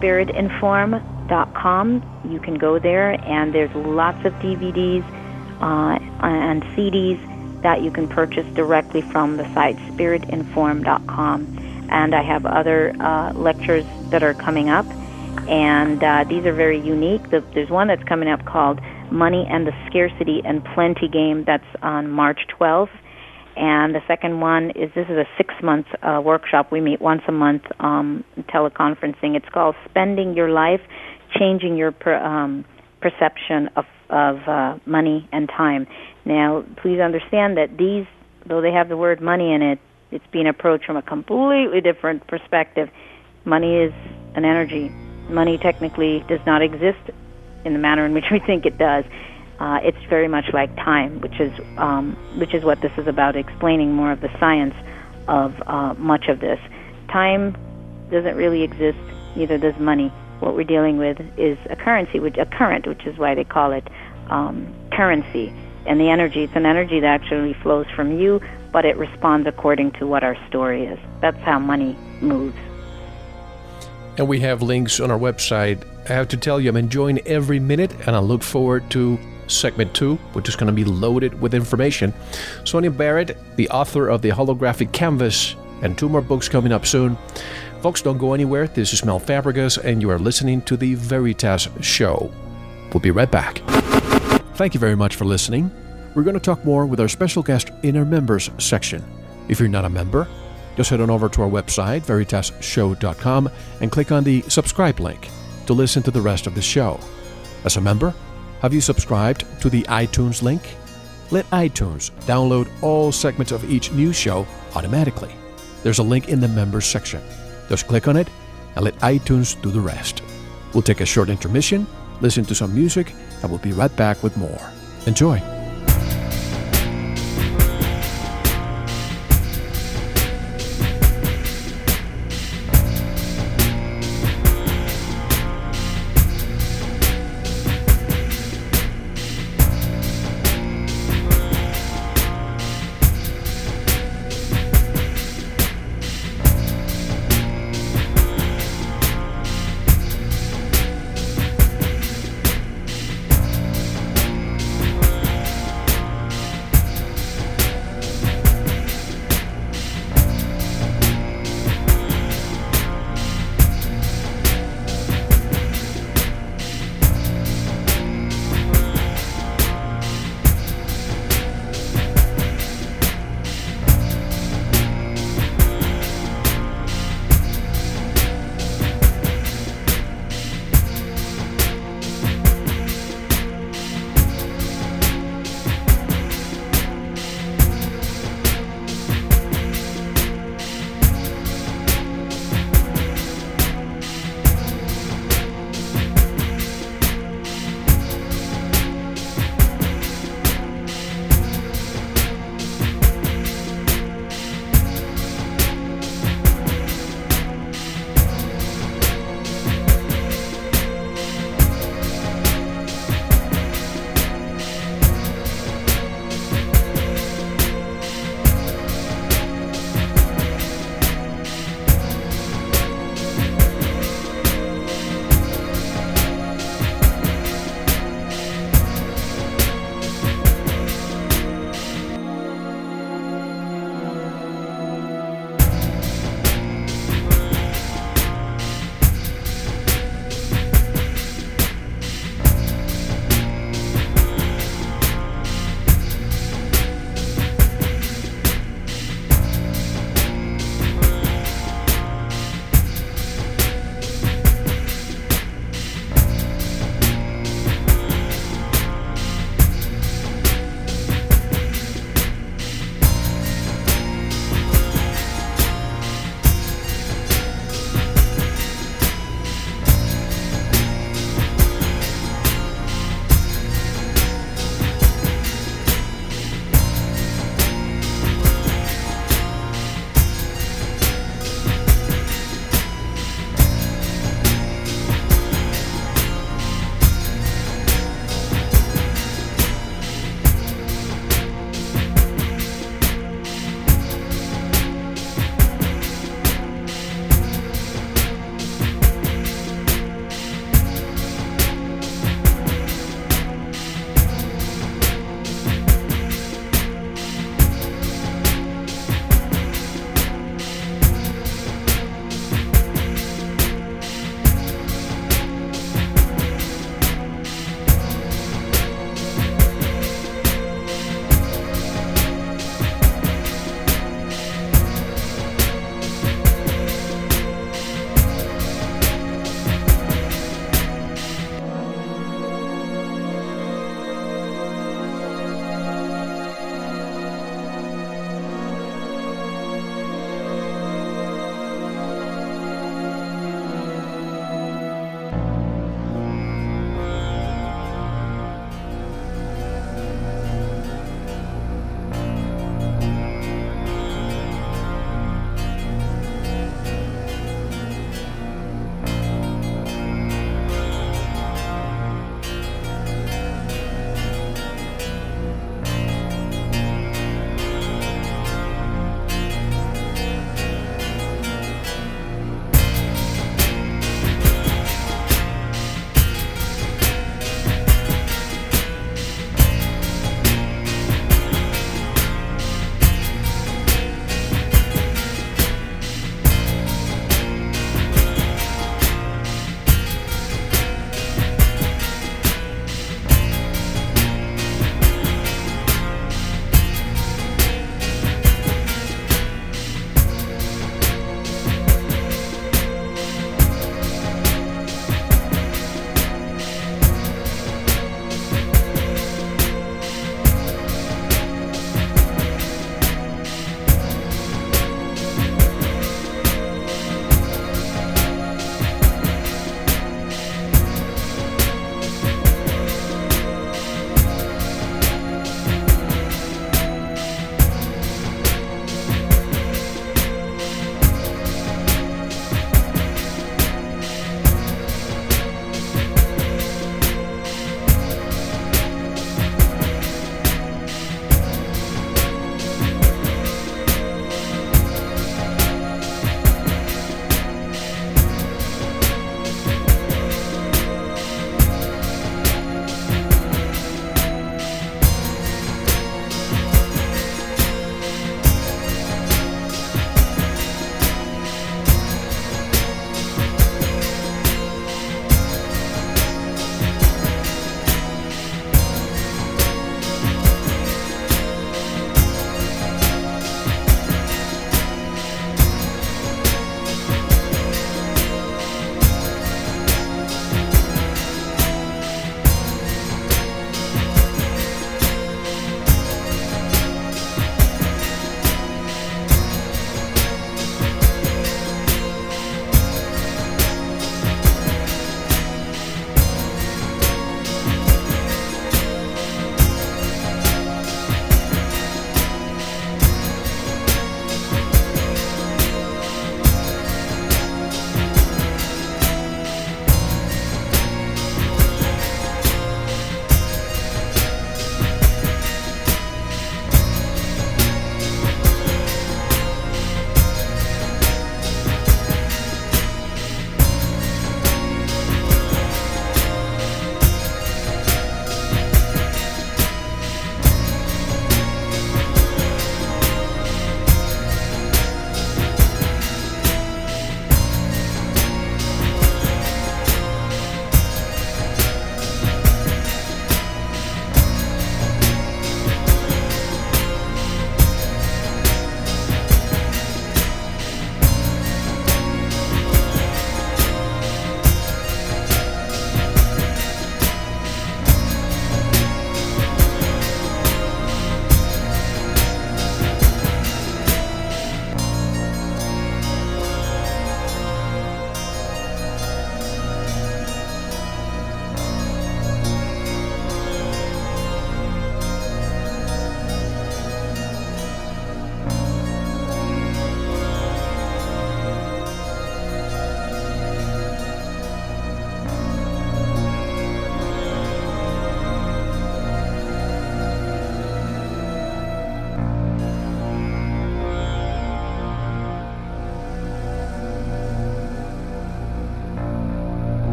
SpiritInform.com. You can go there, and there's lots of DVDs and CDs that you can purchase directly from the site spiritinform.com. And I have other lectures that are coming up, and these are very unique. There's one that's coming up called Money and the Scarcity and Plenty Game. That's on March 12th. And the second one is a 6-month workshop. We meet once a month, teleconferencing. It's called Spending Your Life, Changing Your Perception of money and time. Now, please understand that these, though they have the word money in it, it's being approached from a completely different perspective. Money is an energy. Money technically does not exist in the manner in which we think it does. It's very much like time, which is what this is about, explaining more of the science of much of this. Time doesn't really exist, neither does money. What we're dealing with is a current, which is why they call it currency. And the energy, it's an energy that actually flows from you, but it responds according to what our story is. That's how money moves. And we have links on our website. I have to tell you, I'm enjoying every minute, and I look forward to segment 2, which is going to be loaded with information. Sonia Barrett, the author of The Holographic Canvas, and 2 more books coming up soon. Folks, don't go anywhere. This is Mel Fabregas, and you are listening to The Veritas Show. We'll be right back. Thank you very much for listening. We're going to talk more with our special guest in our members section. If you're not a member, just head on over to our website, VeritasShow.com, and click on the subscribe link to listen to the rest of the show. As a member, have you subscribed to the iTunes link? Let iTunes download all segments of each new show automatically. There's a link in the members section. Just click on it and let iTunes do the rest. We'll take a short intermission, listen to some music, and we'll be right back with more. Enjoy.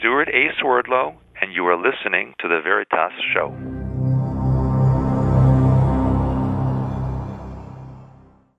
Stuart A. Swerdlow, and you are listening to The Veritas Show.